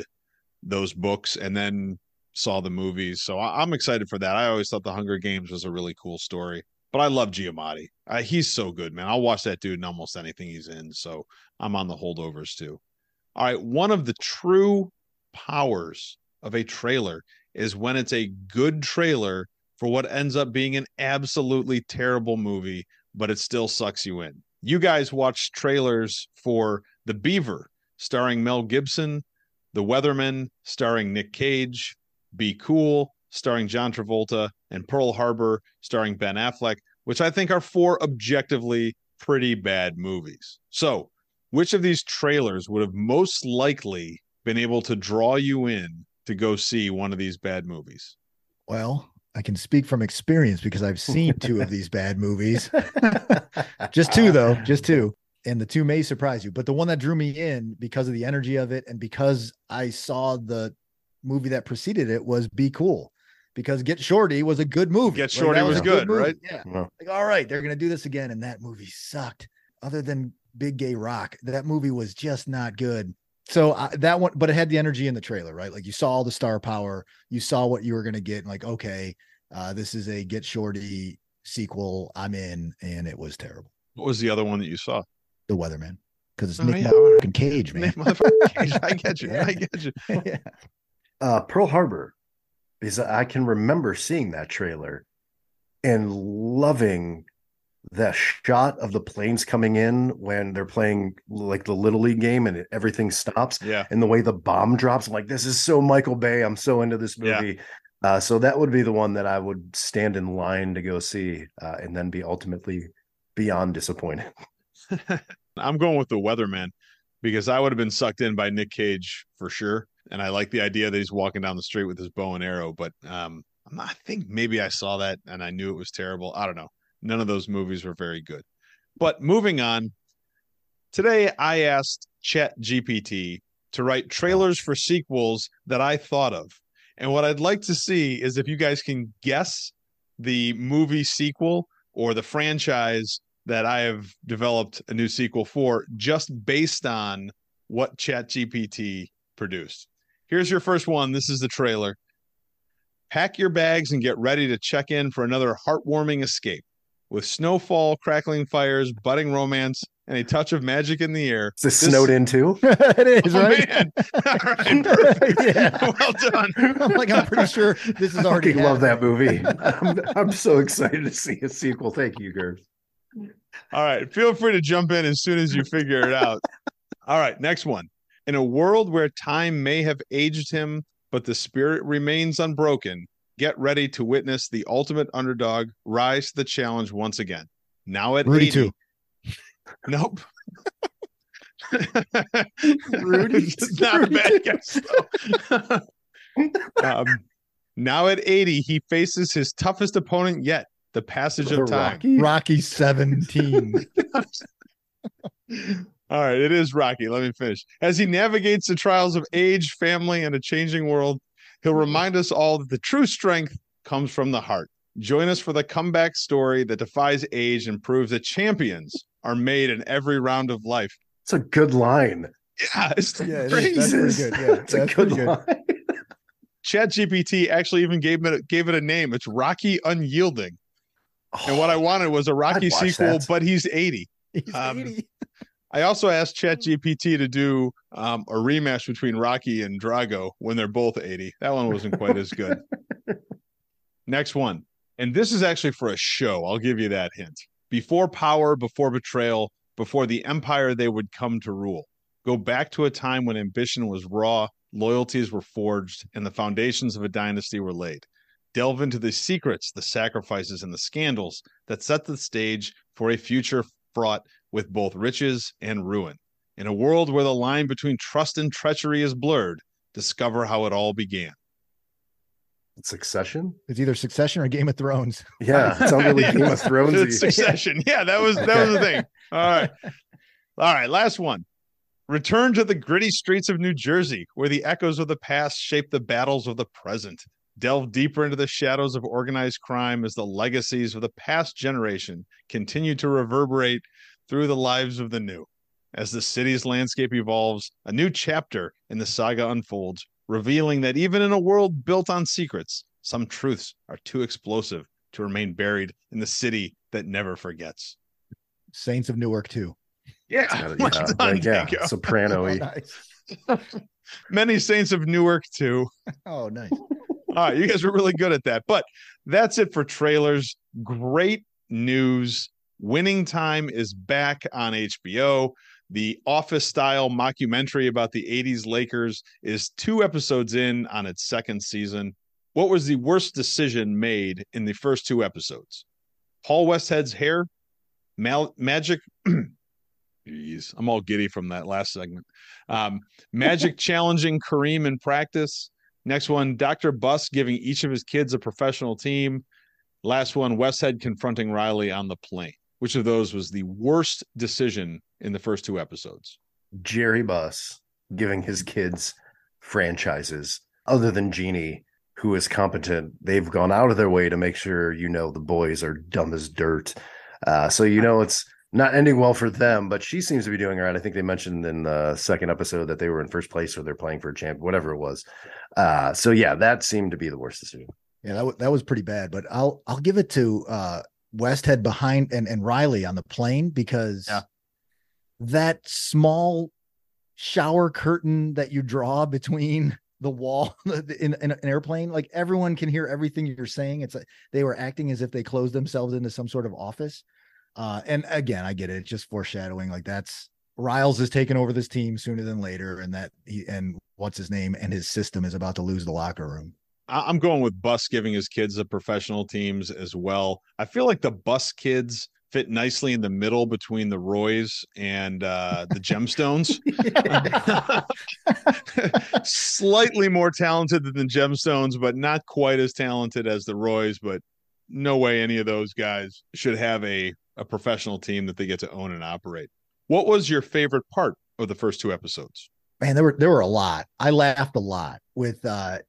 those books and then saw the movies. So I'm excited for that. I always thought the Hunger Games was a really cool story, but I love Giamatti. Uh, he's so good, man. I'll watch that dude in almost anything he's in. So I'm on the Holdovers too. All right. One of the true powers of a trailer is when it's a good trailer for what ends up being an absolutely terrible movie, but it still sucks you in. You guys watched trailers for The Beaver starring Mel Gibson, The Weatherman, starring Nick Cage, Be Cool, starring John Travolta, and Pearl Harbor, starring Ben Affleck, which I think are four objectively pretty bad movies. So, which of these trailers would have most likely been able to draw you in to go see one of these bad movies? Well, I can speak from experience because I've seen two of these bad movies. Just two, though. Just two. And the two may surprise you, but the one that drew me in because of the energy of it and because I saw the movie that preceded it was Be Cool, because Get Shorty was a good movie. Get Shorty like, was, was good, good right? Yeah. Yeah. Like, all right, they're going to do this again. And that movie sucked. Other than Big Gay Rock. That movie was just not good. So uh, that one, but it had the energy in the trailer, right? Like you saw all the star power, you saw what you were going to get, and like, okay, uh, this is a Get Shorty sequel. I'm in. And it was terrible. What was the other one that you saw? The Weatherman. Cause it's oh, Nick yeah. motherfucking Cage, man. Nick motherfucking Cage. I get you. Yeah. I get you. Yeah. Uh, Pearl Harbor is, I can remember seeing that trailer and loving that shot of the planes coming in when they're playing like the Little League game and it, everything stops. Yeah. And the way the bomb drops, I'm like, this is so Michael Bay. I'm so into this movie. Yeah. Uh, so that would be the one that I would stand in line to go see uh, and then be ultimately beyond disappointed. I'm going with The Weatherman because I would have been sucked in by Nick Cage for sure. And I like the idea that he's walking down the street with his bow and arrow, but um, I'm not, I think maybe I saw that and I knew it was terrible. I don't know. None of those movies were very good. But moving on, today I asked Chat G P T to write trailers for sequels that I thought of. And what I'd like to see is if you guys can guess the movie sequel or the franchise that I have developed a new sequel for just based on what Chat G P T produced. Here's your first one. This is the trailer. Pack your bags and get ready to check in for another heartwarming escape. With snowfall, crackling fires, budding romance, and a touch of magic in the air. Is this, this... snowed in too? It is, oh, right? Man. All right, perfect. Yeah. Well done. I'm like, I'm pretty sure this is already. I love that movie. I'm, I'm so excited to see a sequel. Thank you, Gerb. All right. Feel free to jump in as soon as you figure it out. All right. Next one. In a world where time may have aged him, but the spirit remains unbroken, get ready to witness the ultimate underdog rise to the challenge once again. Now at Rudy eighty. Too. Nope. Rudy. Not Rudy bad guess, um, now at eighty, he faces his toughest opponent yet, the passage the of time. Rocky, Rocky seventeen. All right, it is Rocky. Let me finish. As he navigates the trials of age, family, and a changing world, he'll remind us all that the true strength comes from the heart. Join us for the comeback story that defies age and proves that champions are made in every round of life. It's a good line. Yeah, it's yeah, it Jesus. That's pretty good. Yeah, it's that's a good, good line. Chat G P T actually even gave it gave it a name. It's Rocky Unyielding. Oh, and what I wanted was a Rocky sequel, that. But he's eighty. He's um, eighty. I also asked Chat G P T to do um, a rematch between Rocky and Drago when they're both eighty. That one wasn't quite as good. Next one. And this is actually for a show. I'll give you that hint. Before power, before betrayal, before the empire they would come to rule. Go back to a time when ambition was raw, loyalties were forged, and the foundations of a dynasty were laid. Delve into the secrets, the sacrifices, and the scandals that set the stage for a future fraught with both riches and ruin. In a world where the line between trust and treachery is blurred, discover how it all began. Succession? It's either Succession or Game of Thrones. Yeah, it's not really Game of Thrones. It's Succession. Yeah, that was that was the thing. All right. All right, last one. Return to the gritty streets of New Jersey, where the echoes of the past shape the battles of the present. Delve deeper into the shadows of organized crime as the legacies of the past generation continue to reverberate through the lives of the new. As the city's landscape evolves, a new chapter in the saga unfolds, revealing that even in a world built on secrets, some truths are too explosive to remain buried in the city that never forgets. Saints of Newark too. Yeah, well yeah, done, yeah, yeah. Soprano-y. Nice. Many Saints of Newark too. Oh, nice. All right, you guys were really good at that. But that's it for trailers. Great news. Winning Time is back on H B O. The Office-style mockumentary about the eighties Lakers is two episodes in on its second season. What was the worst decision made in the first two episodes? Paul Westhead's hair? Mal- magic? Jeez, I'm all giddy from that last segment. Um, Magic challenging Kareem in practice. Next one, Doctor Buss giving each of his kids a professional team. Last one, Westhead confronting Riley on the plane. Which of those was the worst decision in the first two episodes? Jerry Buss giving his kids franchises. Other than Jeannie, who is competent, they've gone out of their way to make sure, you know, the boys are dumb as dirt. Uh, so, you know, it's not ending well for them, but she seems to be doing all right. I think they mentioned in the second episode that they were in first place or they're playing for a champ, whatever it was. Uh, so yeah, that seemed to be the worst decision. Yeah, that, w- that was pretty bad, but I'll, I'll give it to uh, Westhead behind and, and Riley on the plane, because yeah. that small shower curtain that you draw between the wall in, in an airplane, like everyone can hear everything you're saying. It's like they were acting as if they closed themselves into some sort of office. Uh, and again, I get it. It's just foreshadowing. Like that's Riles is taking over this team sooner than later. And that he, and what's his name and his system is about to lose the locker room. I'm going with Bus giving his kids the professional teams as well. I feel like the Bus kids fit nicely in the middle between the Roys and uh, the Gemstones. Slightly more talented than the Gemstones, but not quite as talented as the Roys. But no way any of those guys should have a, a professional team that they get to own and operate. What was your favorite part of the first two episodes? Man, there were there were a lot. I laughed a lot with uh,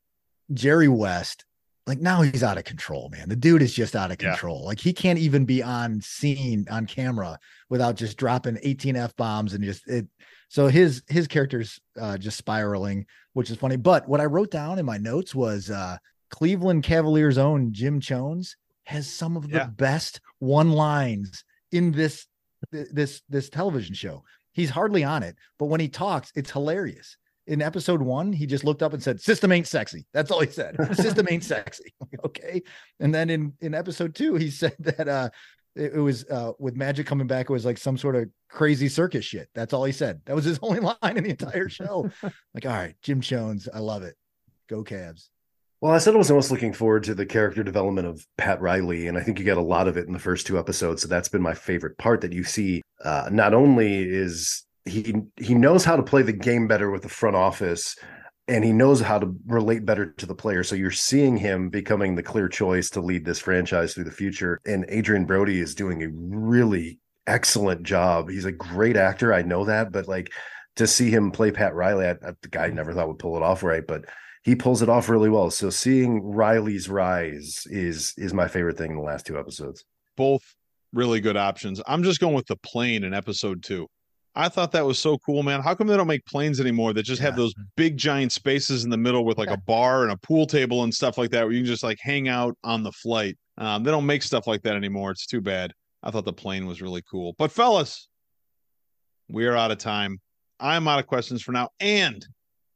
Jerry West. Like now he's out of control, man. The dude is just out of control. Yeah. Like he can't even be on scene on camera without just dropping eighteen F bombs and just it. So his, his character's uh, just spiraling, which is funny. But what I wrote down in my notes was uh, Cleveland Cavaliers' own Jim Jones has some of yeah. the best one lines in this, this, this television show. He's hardly on it, but when he talks, it's hilarious. In episode one, he just looked up and said, "System ain't sexy." That's all he said. System ain't sexy. Okay. And then in, in episode two, he said that uh, it, it was uh, with Magic coming back. It was like some sort of crazy circus shit. That's all he said. That was his only line in the entire show. Like, all right, Jim Jones. I love it. Go Cavs. Well, I said I was almost looking forward to the character development of Pat Riley, and I think you get a lot of it in the first two episodes. So that's been my favorite part that you see. Uh, not only is he he knows how to play the game better with the front office, and he knows how to relate better to the player. So you're seeing him becoming the clear choice to lead this franchise through the future. And Adrian Brody is doing a really excellent job. He's a great actor. I know that, but like to see him play Pat Riley, I, I, the guy I never thought would pull it off right, but he pulls it off really well. So seeing Riley's rise is, is my favorite thing in the last two episodes. Both really good options. I'm just going with the plane in episode two. I thought that was so cool, man. How come they don't make planes anymore that just yeah. have those big giant spaces in the middle with like a bar and a pool table and stuff like that, where you can just like hang out on the flight? Um, they don't make stuff like that anymore. It's too bad. I thought the plane was really cool. But fellas, we are out of time. I'm out of questions for now. And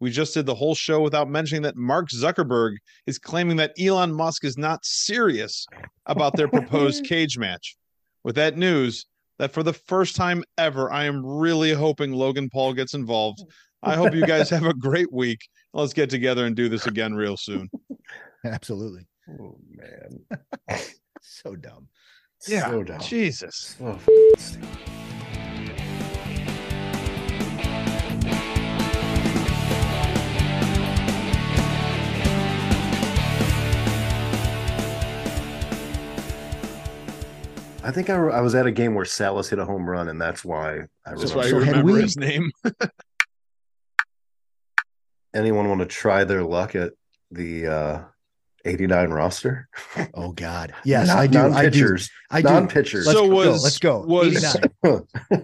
we just did the whole show without mentioning that Mark Zuckerberg is claiming that Elon Musk is not serious about their proposed cage match. With that news, that for the first time ever, I am really hoping Logan Paul gets involved. I hope you guys have a great week. Let's get together and do this again real soon. Absolutely. Oh, man. So dumb. Yeah. So dumb. Jesus. Oh, f- I think I, I was at a game where Salas hit a home run, and that's why I that's remember, why you so remember we... his name. Anyone want to try their luck at the uh, eighty-nine roster? Oh, God. Yes, non, I do. Non-pitchers. I do. Non-pitchers. So was, let's go. Was,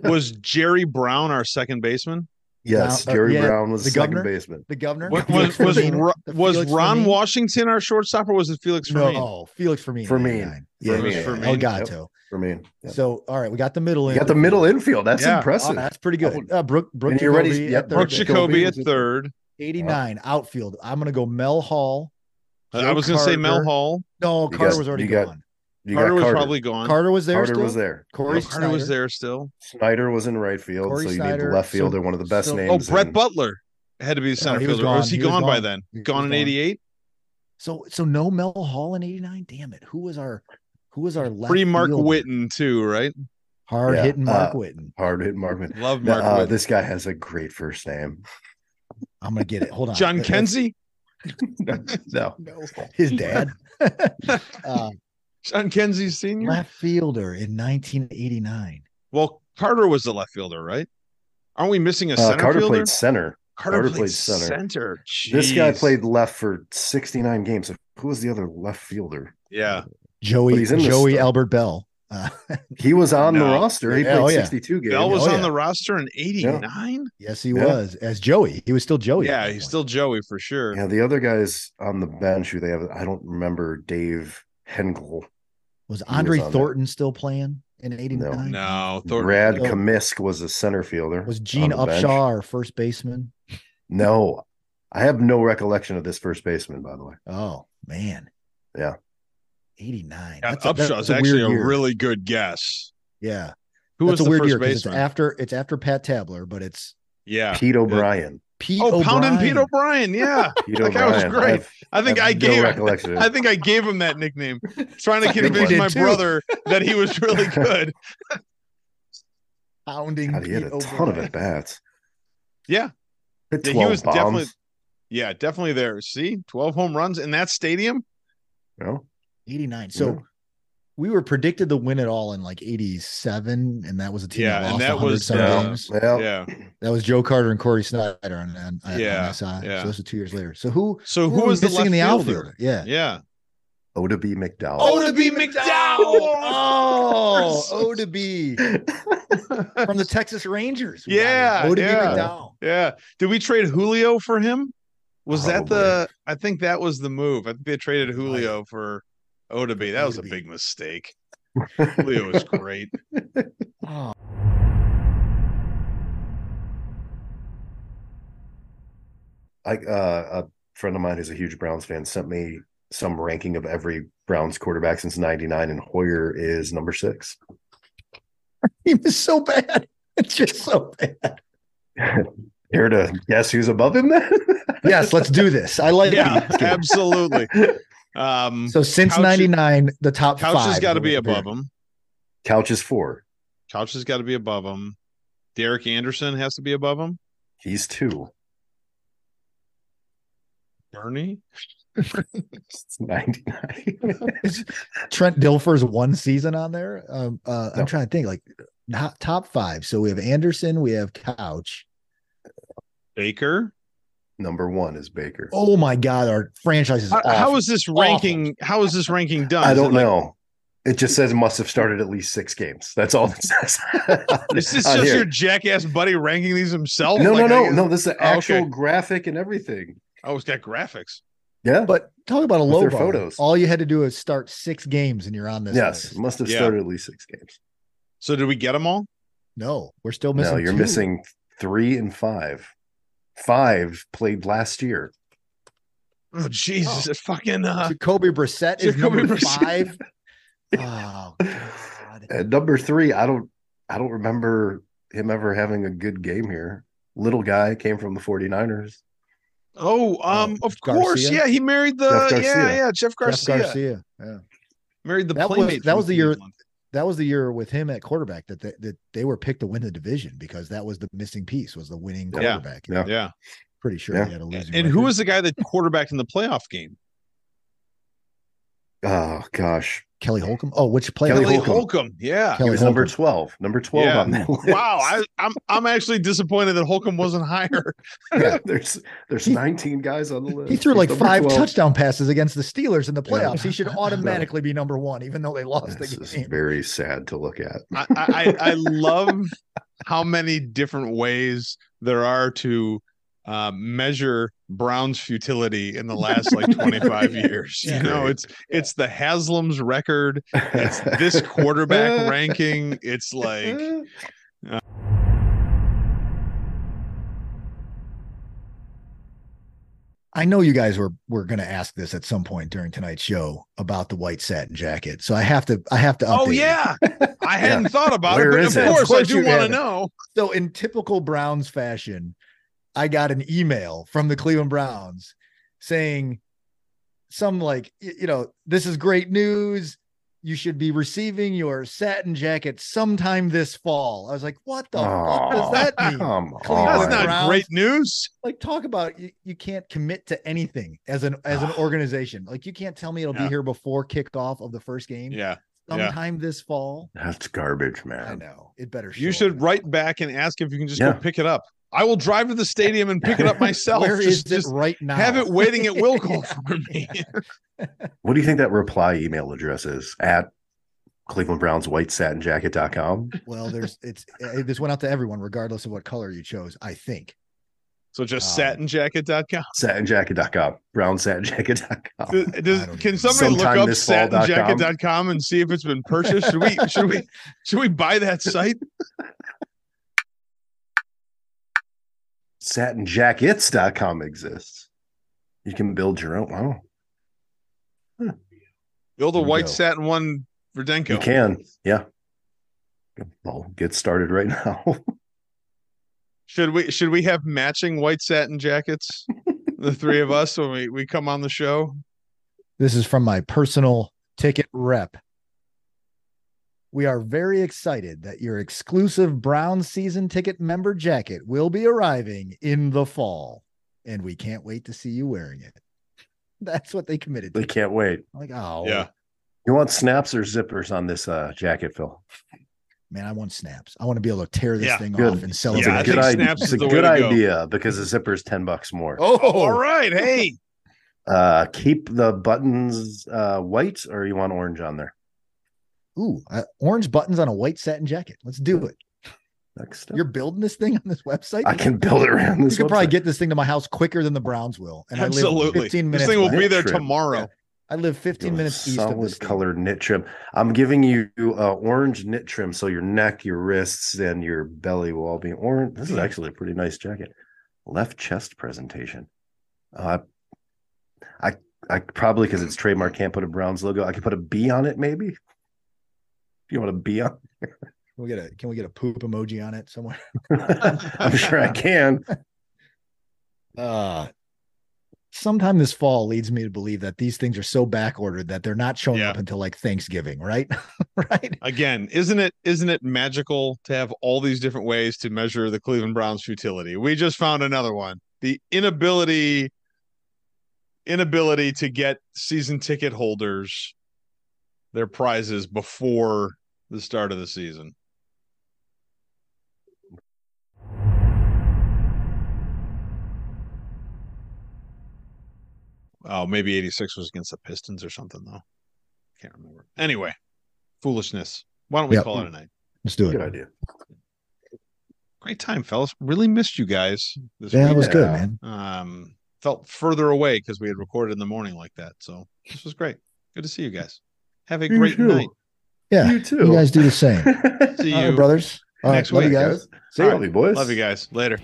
was Jerry Brown our second baseman? Yes, now, Jerry uh, yeah, Brown was the second governor, baseman. The governor? What, was was, Firmino, was, was Ron Firmino? Washington our shortstop, or was it Felix Fermin? No, Felix Fermin. Fermin. Yeah, Fermin. Fermin. El Gato. Yep. Yep. So, all right, we got the middle infield. Got the middle infield. That's yeah. impressive. Oh, that's pretty good. Uh, Brooke, Brooke and you're ready. Yep. Brooke Jacoby at third. eighty-nine, oh. outfield. I'm going to go Mel Hall. Joe I was going to say Mel Hall. No, Carter got, was already gone. Got, You Carter was Carter. probably gone. Carter was there. Carter still? was there. Corey Carter Snyder. was there still. Snyder was in right field, Corey so you Snyder, need left fielder. So, one of the best so, names. Oh, Brett in... Butler had to be the center yeah, fielder. Or was he, he gone, was gone by then? He gone in eighty-eight. So, so no Mel Hall in eighty-nine. Damn it! Who was our, who was our left? Free Mark fielder? Whitten too, right? Hard yeah, hitting Mark uh, Whitten. Hard hitting Mark Whitten. Love Mark. Uh, Whitten. This guy has a great first name. I'm gonna get it. Hold on, John Kenzie. no, no, his dad. uh, John Kenzie Senior Left fielder in nineteen eighty-nine. Well, Carter was the left fielder, right? Aren't we missing a center uh, Carter fielder? Played center. Carter, Carter played center. center. This guy played left for sixty-nine games. Who was the other left fielder? Yeah. Joey Joey Albert Bell. Uh, he was on no. the roster. He yeah, played oh, sixty-two yeah. games. Bell was oh, on yeah. the roster in eighty-nine. Yeah. Yes, he yeah. was as Joey. He was still Joey. Yeah, he's still Joey for sure. Yeah, the other guys on the bench who they have, I don't remember. Dave Hengel. Was Andre was Thornton that. still playing in eighty-nine? No, no Brad Kamisk was a center fielder. Was Gene Upshaw our first baseman? No, I have no recollection of this first baseman, by the way. Oh man, yeah. eighty-nine. Yeah, Upshaw's actually a year. really good guess. Yeah. Who that's was a weird the first year, baseman? It's after, it's after Pat Tabler, but it's yeah. Pete O'Brien. Pete oh, Poundin' Pete O'Brien. Yeah. Pete that guy was great. I've, I think I gave no him, I think I gave him that nickname, trying to convince my too. brother that he was really good. Pounding God, he had Pete a O'Brien. ton of at-bats. Yeah. yeah he was bombs. definitely Yeah, definitely there. See, twelve home runs in that stadium. No. eighty-nine. So yeah. we were predicted to win it all in like eighty-seven, and that was a team yeah, that lost and that was uh, games. Well, yeah. That was Joe Carter and Corey Snyder on, on, on yeah, S I. Yeah. So this was two years later. So who so who, who was the missing in the outfield? Yeah. Yeah. Oda B. McDowell. Oda B. McDowell. Oh, Oda B. From the Texas Rangers. Yeah. Oda yeah, B. McDowell. Yeah. Did we trade Julio for him? Was Probably. that the I think that was the move. I think they traded Julio right. for Odabe, that was a big mistake. Leo was great. Oh. I, uh, a friend of mine who's a huge Browns fan sent me some ranking of every Browns quarterback since ninety-nine, and Hoyer is number six. He was so bad. It's just so bad. Here to guess who's above him then? Yes, let's do this. I like yeah, it. Absolutely. Um, so since Couch, ninety-nine, the top Couch five. Couch has got to be above him. Couch is four. Couch has got to be above him. Derek Anderson has to be above him. He's two. Bernie? It's ninety-nine. Trent Dilfer's one season on there. Um, uh, no. I'm trying to think, like, not top five. So we have Anderson. We have Couch. Baker. Number one is Baker. Oh my God, our franchise is how, how is this ranking? Awful. How is this ranking done? I don't it like, know. It just says must have started at least six games. That's all it says. Is this just here. your jackass buddy ranking these himself? No, like, no, no, I, no. This is an actual okay. graphic and everything. Oh, it's got graphics. Yeah, but talk about a low bar. Photos. All you had to do is start six games, and you're on this. Yes, list. must have yeah. started at least six games. So did we get them all? No, we're still missing. No, you're two. missing three and five. Five played last year. Oh Jesus! Oh. Fucking uh, Jacoby Brissett is Jacoby number Brissett. five. Oh God! At number three, I don't, I don't remember him ever having a good game here. Little guy came from the forty-niners. Oh, um, uh, of Garcia? course, yeah. He married the yeah, yeah, Jeff Garcia. Jeff Garcia, yeah. Married the that playmate. Was, that was the year. Cleveland. That was the year with him at quarterback that they, that they were picked to win the division, because that was the missing piece, was the winning quarterback. Yeah. You know? yeah. Pretty sure yeah. he had a losing. And record. Who was the guy that quarterbacked in the playoff game? Oh gosh. Kelly Holcomb. Oh, which player? Kelly Holcomb. Holcomb. Yeah. Kelly he was Holcomb. number twelve. Number twelve yeah. on that list. Wow. I, I'm I'm actually disappointed that Holcomb wasn't higher. yeah, there's there's he, nineteen guys on the list. He threw He's like five twelve. touchdown passes against the Steelers in the playoffs. Yeah. He should automatically be number one, even though they lost this the game. It's very sad to look at. I, I, I love how many different ways there are to Uh, measure Brown's futility in the last like twenty-five years. Yeah. You know, it's it's the Haslam's record. It's this quarterback ranking. It's like uh... I know you guys were were going to ask this at some point during tonight's show about the white satin jacket, so I have to I have to. Update oh yeah, it. I hadn't yeah. thought about Where it, but of, it? Course, of course I do want to know. So in typical Browns fashion, I got an email from the Cleveland Browns saying some like, you know, this is great news. You should be receiving your satin jacket sometime this fall. I was like, what the oh, fuck does that mean? That's not Browns? great news. Like, talk about you, you can't commit to anything as an as an organization. Like, you can't tell me it'll yeah. be here before kickoff of the first game. Yeah. Sometime yeah. this fall. That's garbage, man. I know. It better You should write back and ask if you can just yeah. go pick it up. I will drive to the stadium and pick it up myself. Where just, is it right now? Have it waiting at will call yeah. for me. What do you think that reply email address is? At Cleveland Browns white satin jacket dot com. Well, there's it's this went out to everyone, regardless of what color you chose, I think. So just um, satin jacket dot com. satin jacket dot com. brown satin jacket dot com. Does, does, can somebody look up satin jacket dot com and see if it's been purchased? Should we should we should we buy that site? satin jackets dot com exists. You can build your own. Wow. Huh. Build a white go. satin one for Danko. You can. Yeah. I'll get started right now. Should we should we have matching white satin jackets, the three of us, when we, we come on the show? This is from my personal ticket rep. We are very excited that your exclusive Brown season ticket member jacket will be arriving in the fall, and we can't wait to see you wearing it. That's what they committed to. They can't wait. I'm like, oh. Yeah. You want snaps or zippers on this uh, jacket, Phil? Man, I want snaps. I want to be able to tear this yeah, thing good. off and sell it. Yeah, it's a good idea, it's a good idea go. because the zipper is ten bucks more. Oh, all right. Hey, uh, keep the buttons uh, white, or you want orange on there? Ooh, uh, orange buttons on a white satin jacket. Let's do it. Next up. You're building this thing on this website? I can build it around this. You could probably get this thing to my house quicker than the Browns will. And Absolutely. I live fifteen minutes this thing will be there trip. tomorrow. Yeah. I live fifteen minutes east of this colored knit trim. I'm giving you uh, orange knit trim, so your neck, your wrists, and your belly will all be orange. This is actually a pretty nice jacket. Left chest presentation. Uh, I, I probably, because it's trademark, can't put a Browns logo. I could put a B on it, maybe. If you want a B on it, can we get a can we get a poop emoji on it somewhere? I'm sure I can. Uh Sometime this fall leads me to believe that these things are so backordered that they're not showing yeah. up until like Thanksgiving, right? Right. Again, isn't it isn't it magical to have all these different ways to measure the Cleveland Browns' futility? We just found another one: the inability inability to get season ticket holders their prizes before the start of the season. Oh, maybe eighty-six was against the Pistons or something, though. Can't remember. Anyway, foolishness. Why don't we yep. call it a night? Let's do it. Good idea. Great time, fellas. Really missed you guys. This yeah, week. It was good, man. Um, felt further away because we had recorded in the morning like that. So this was great. Good to see you guys. Have a you great too. night. Yeah, you too. You guys do the same. See you, brothers. All next right, week, love you guys. guys. See you, right, boys. Love you guys. Later.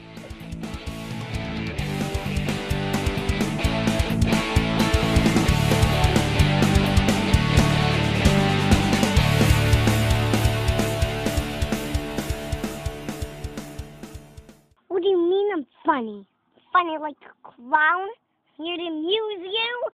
Funny. Funny like a clown? Here to amuse you?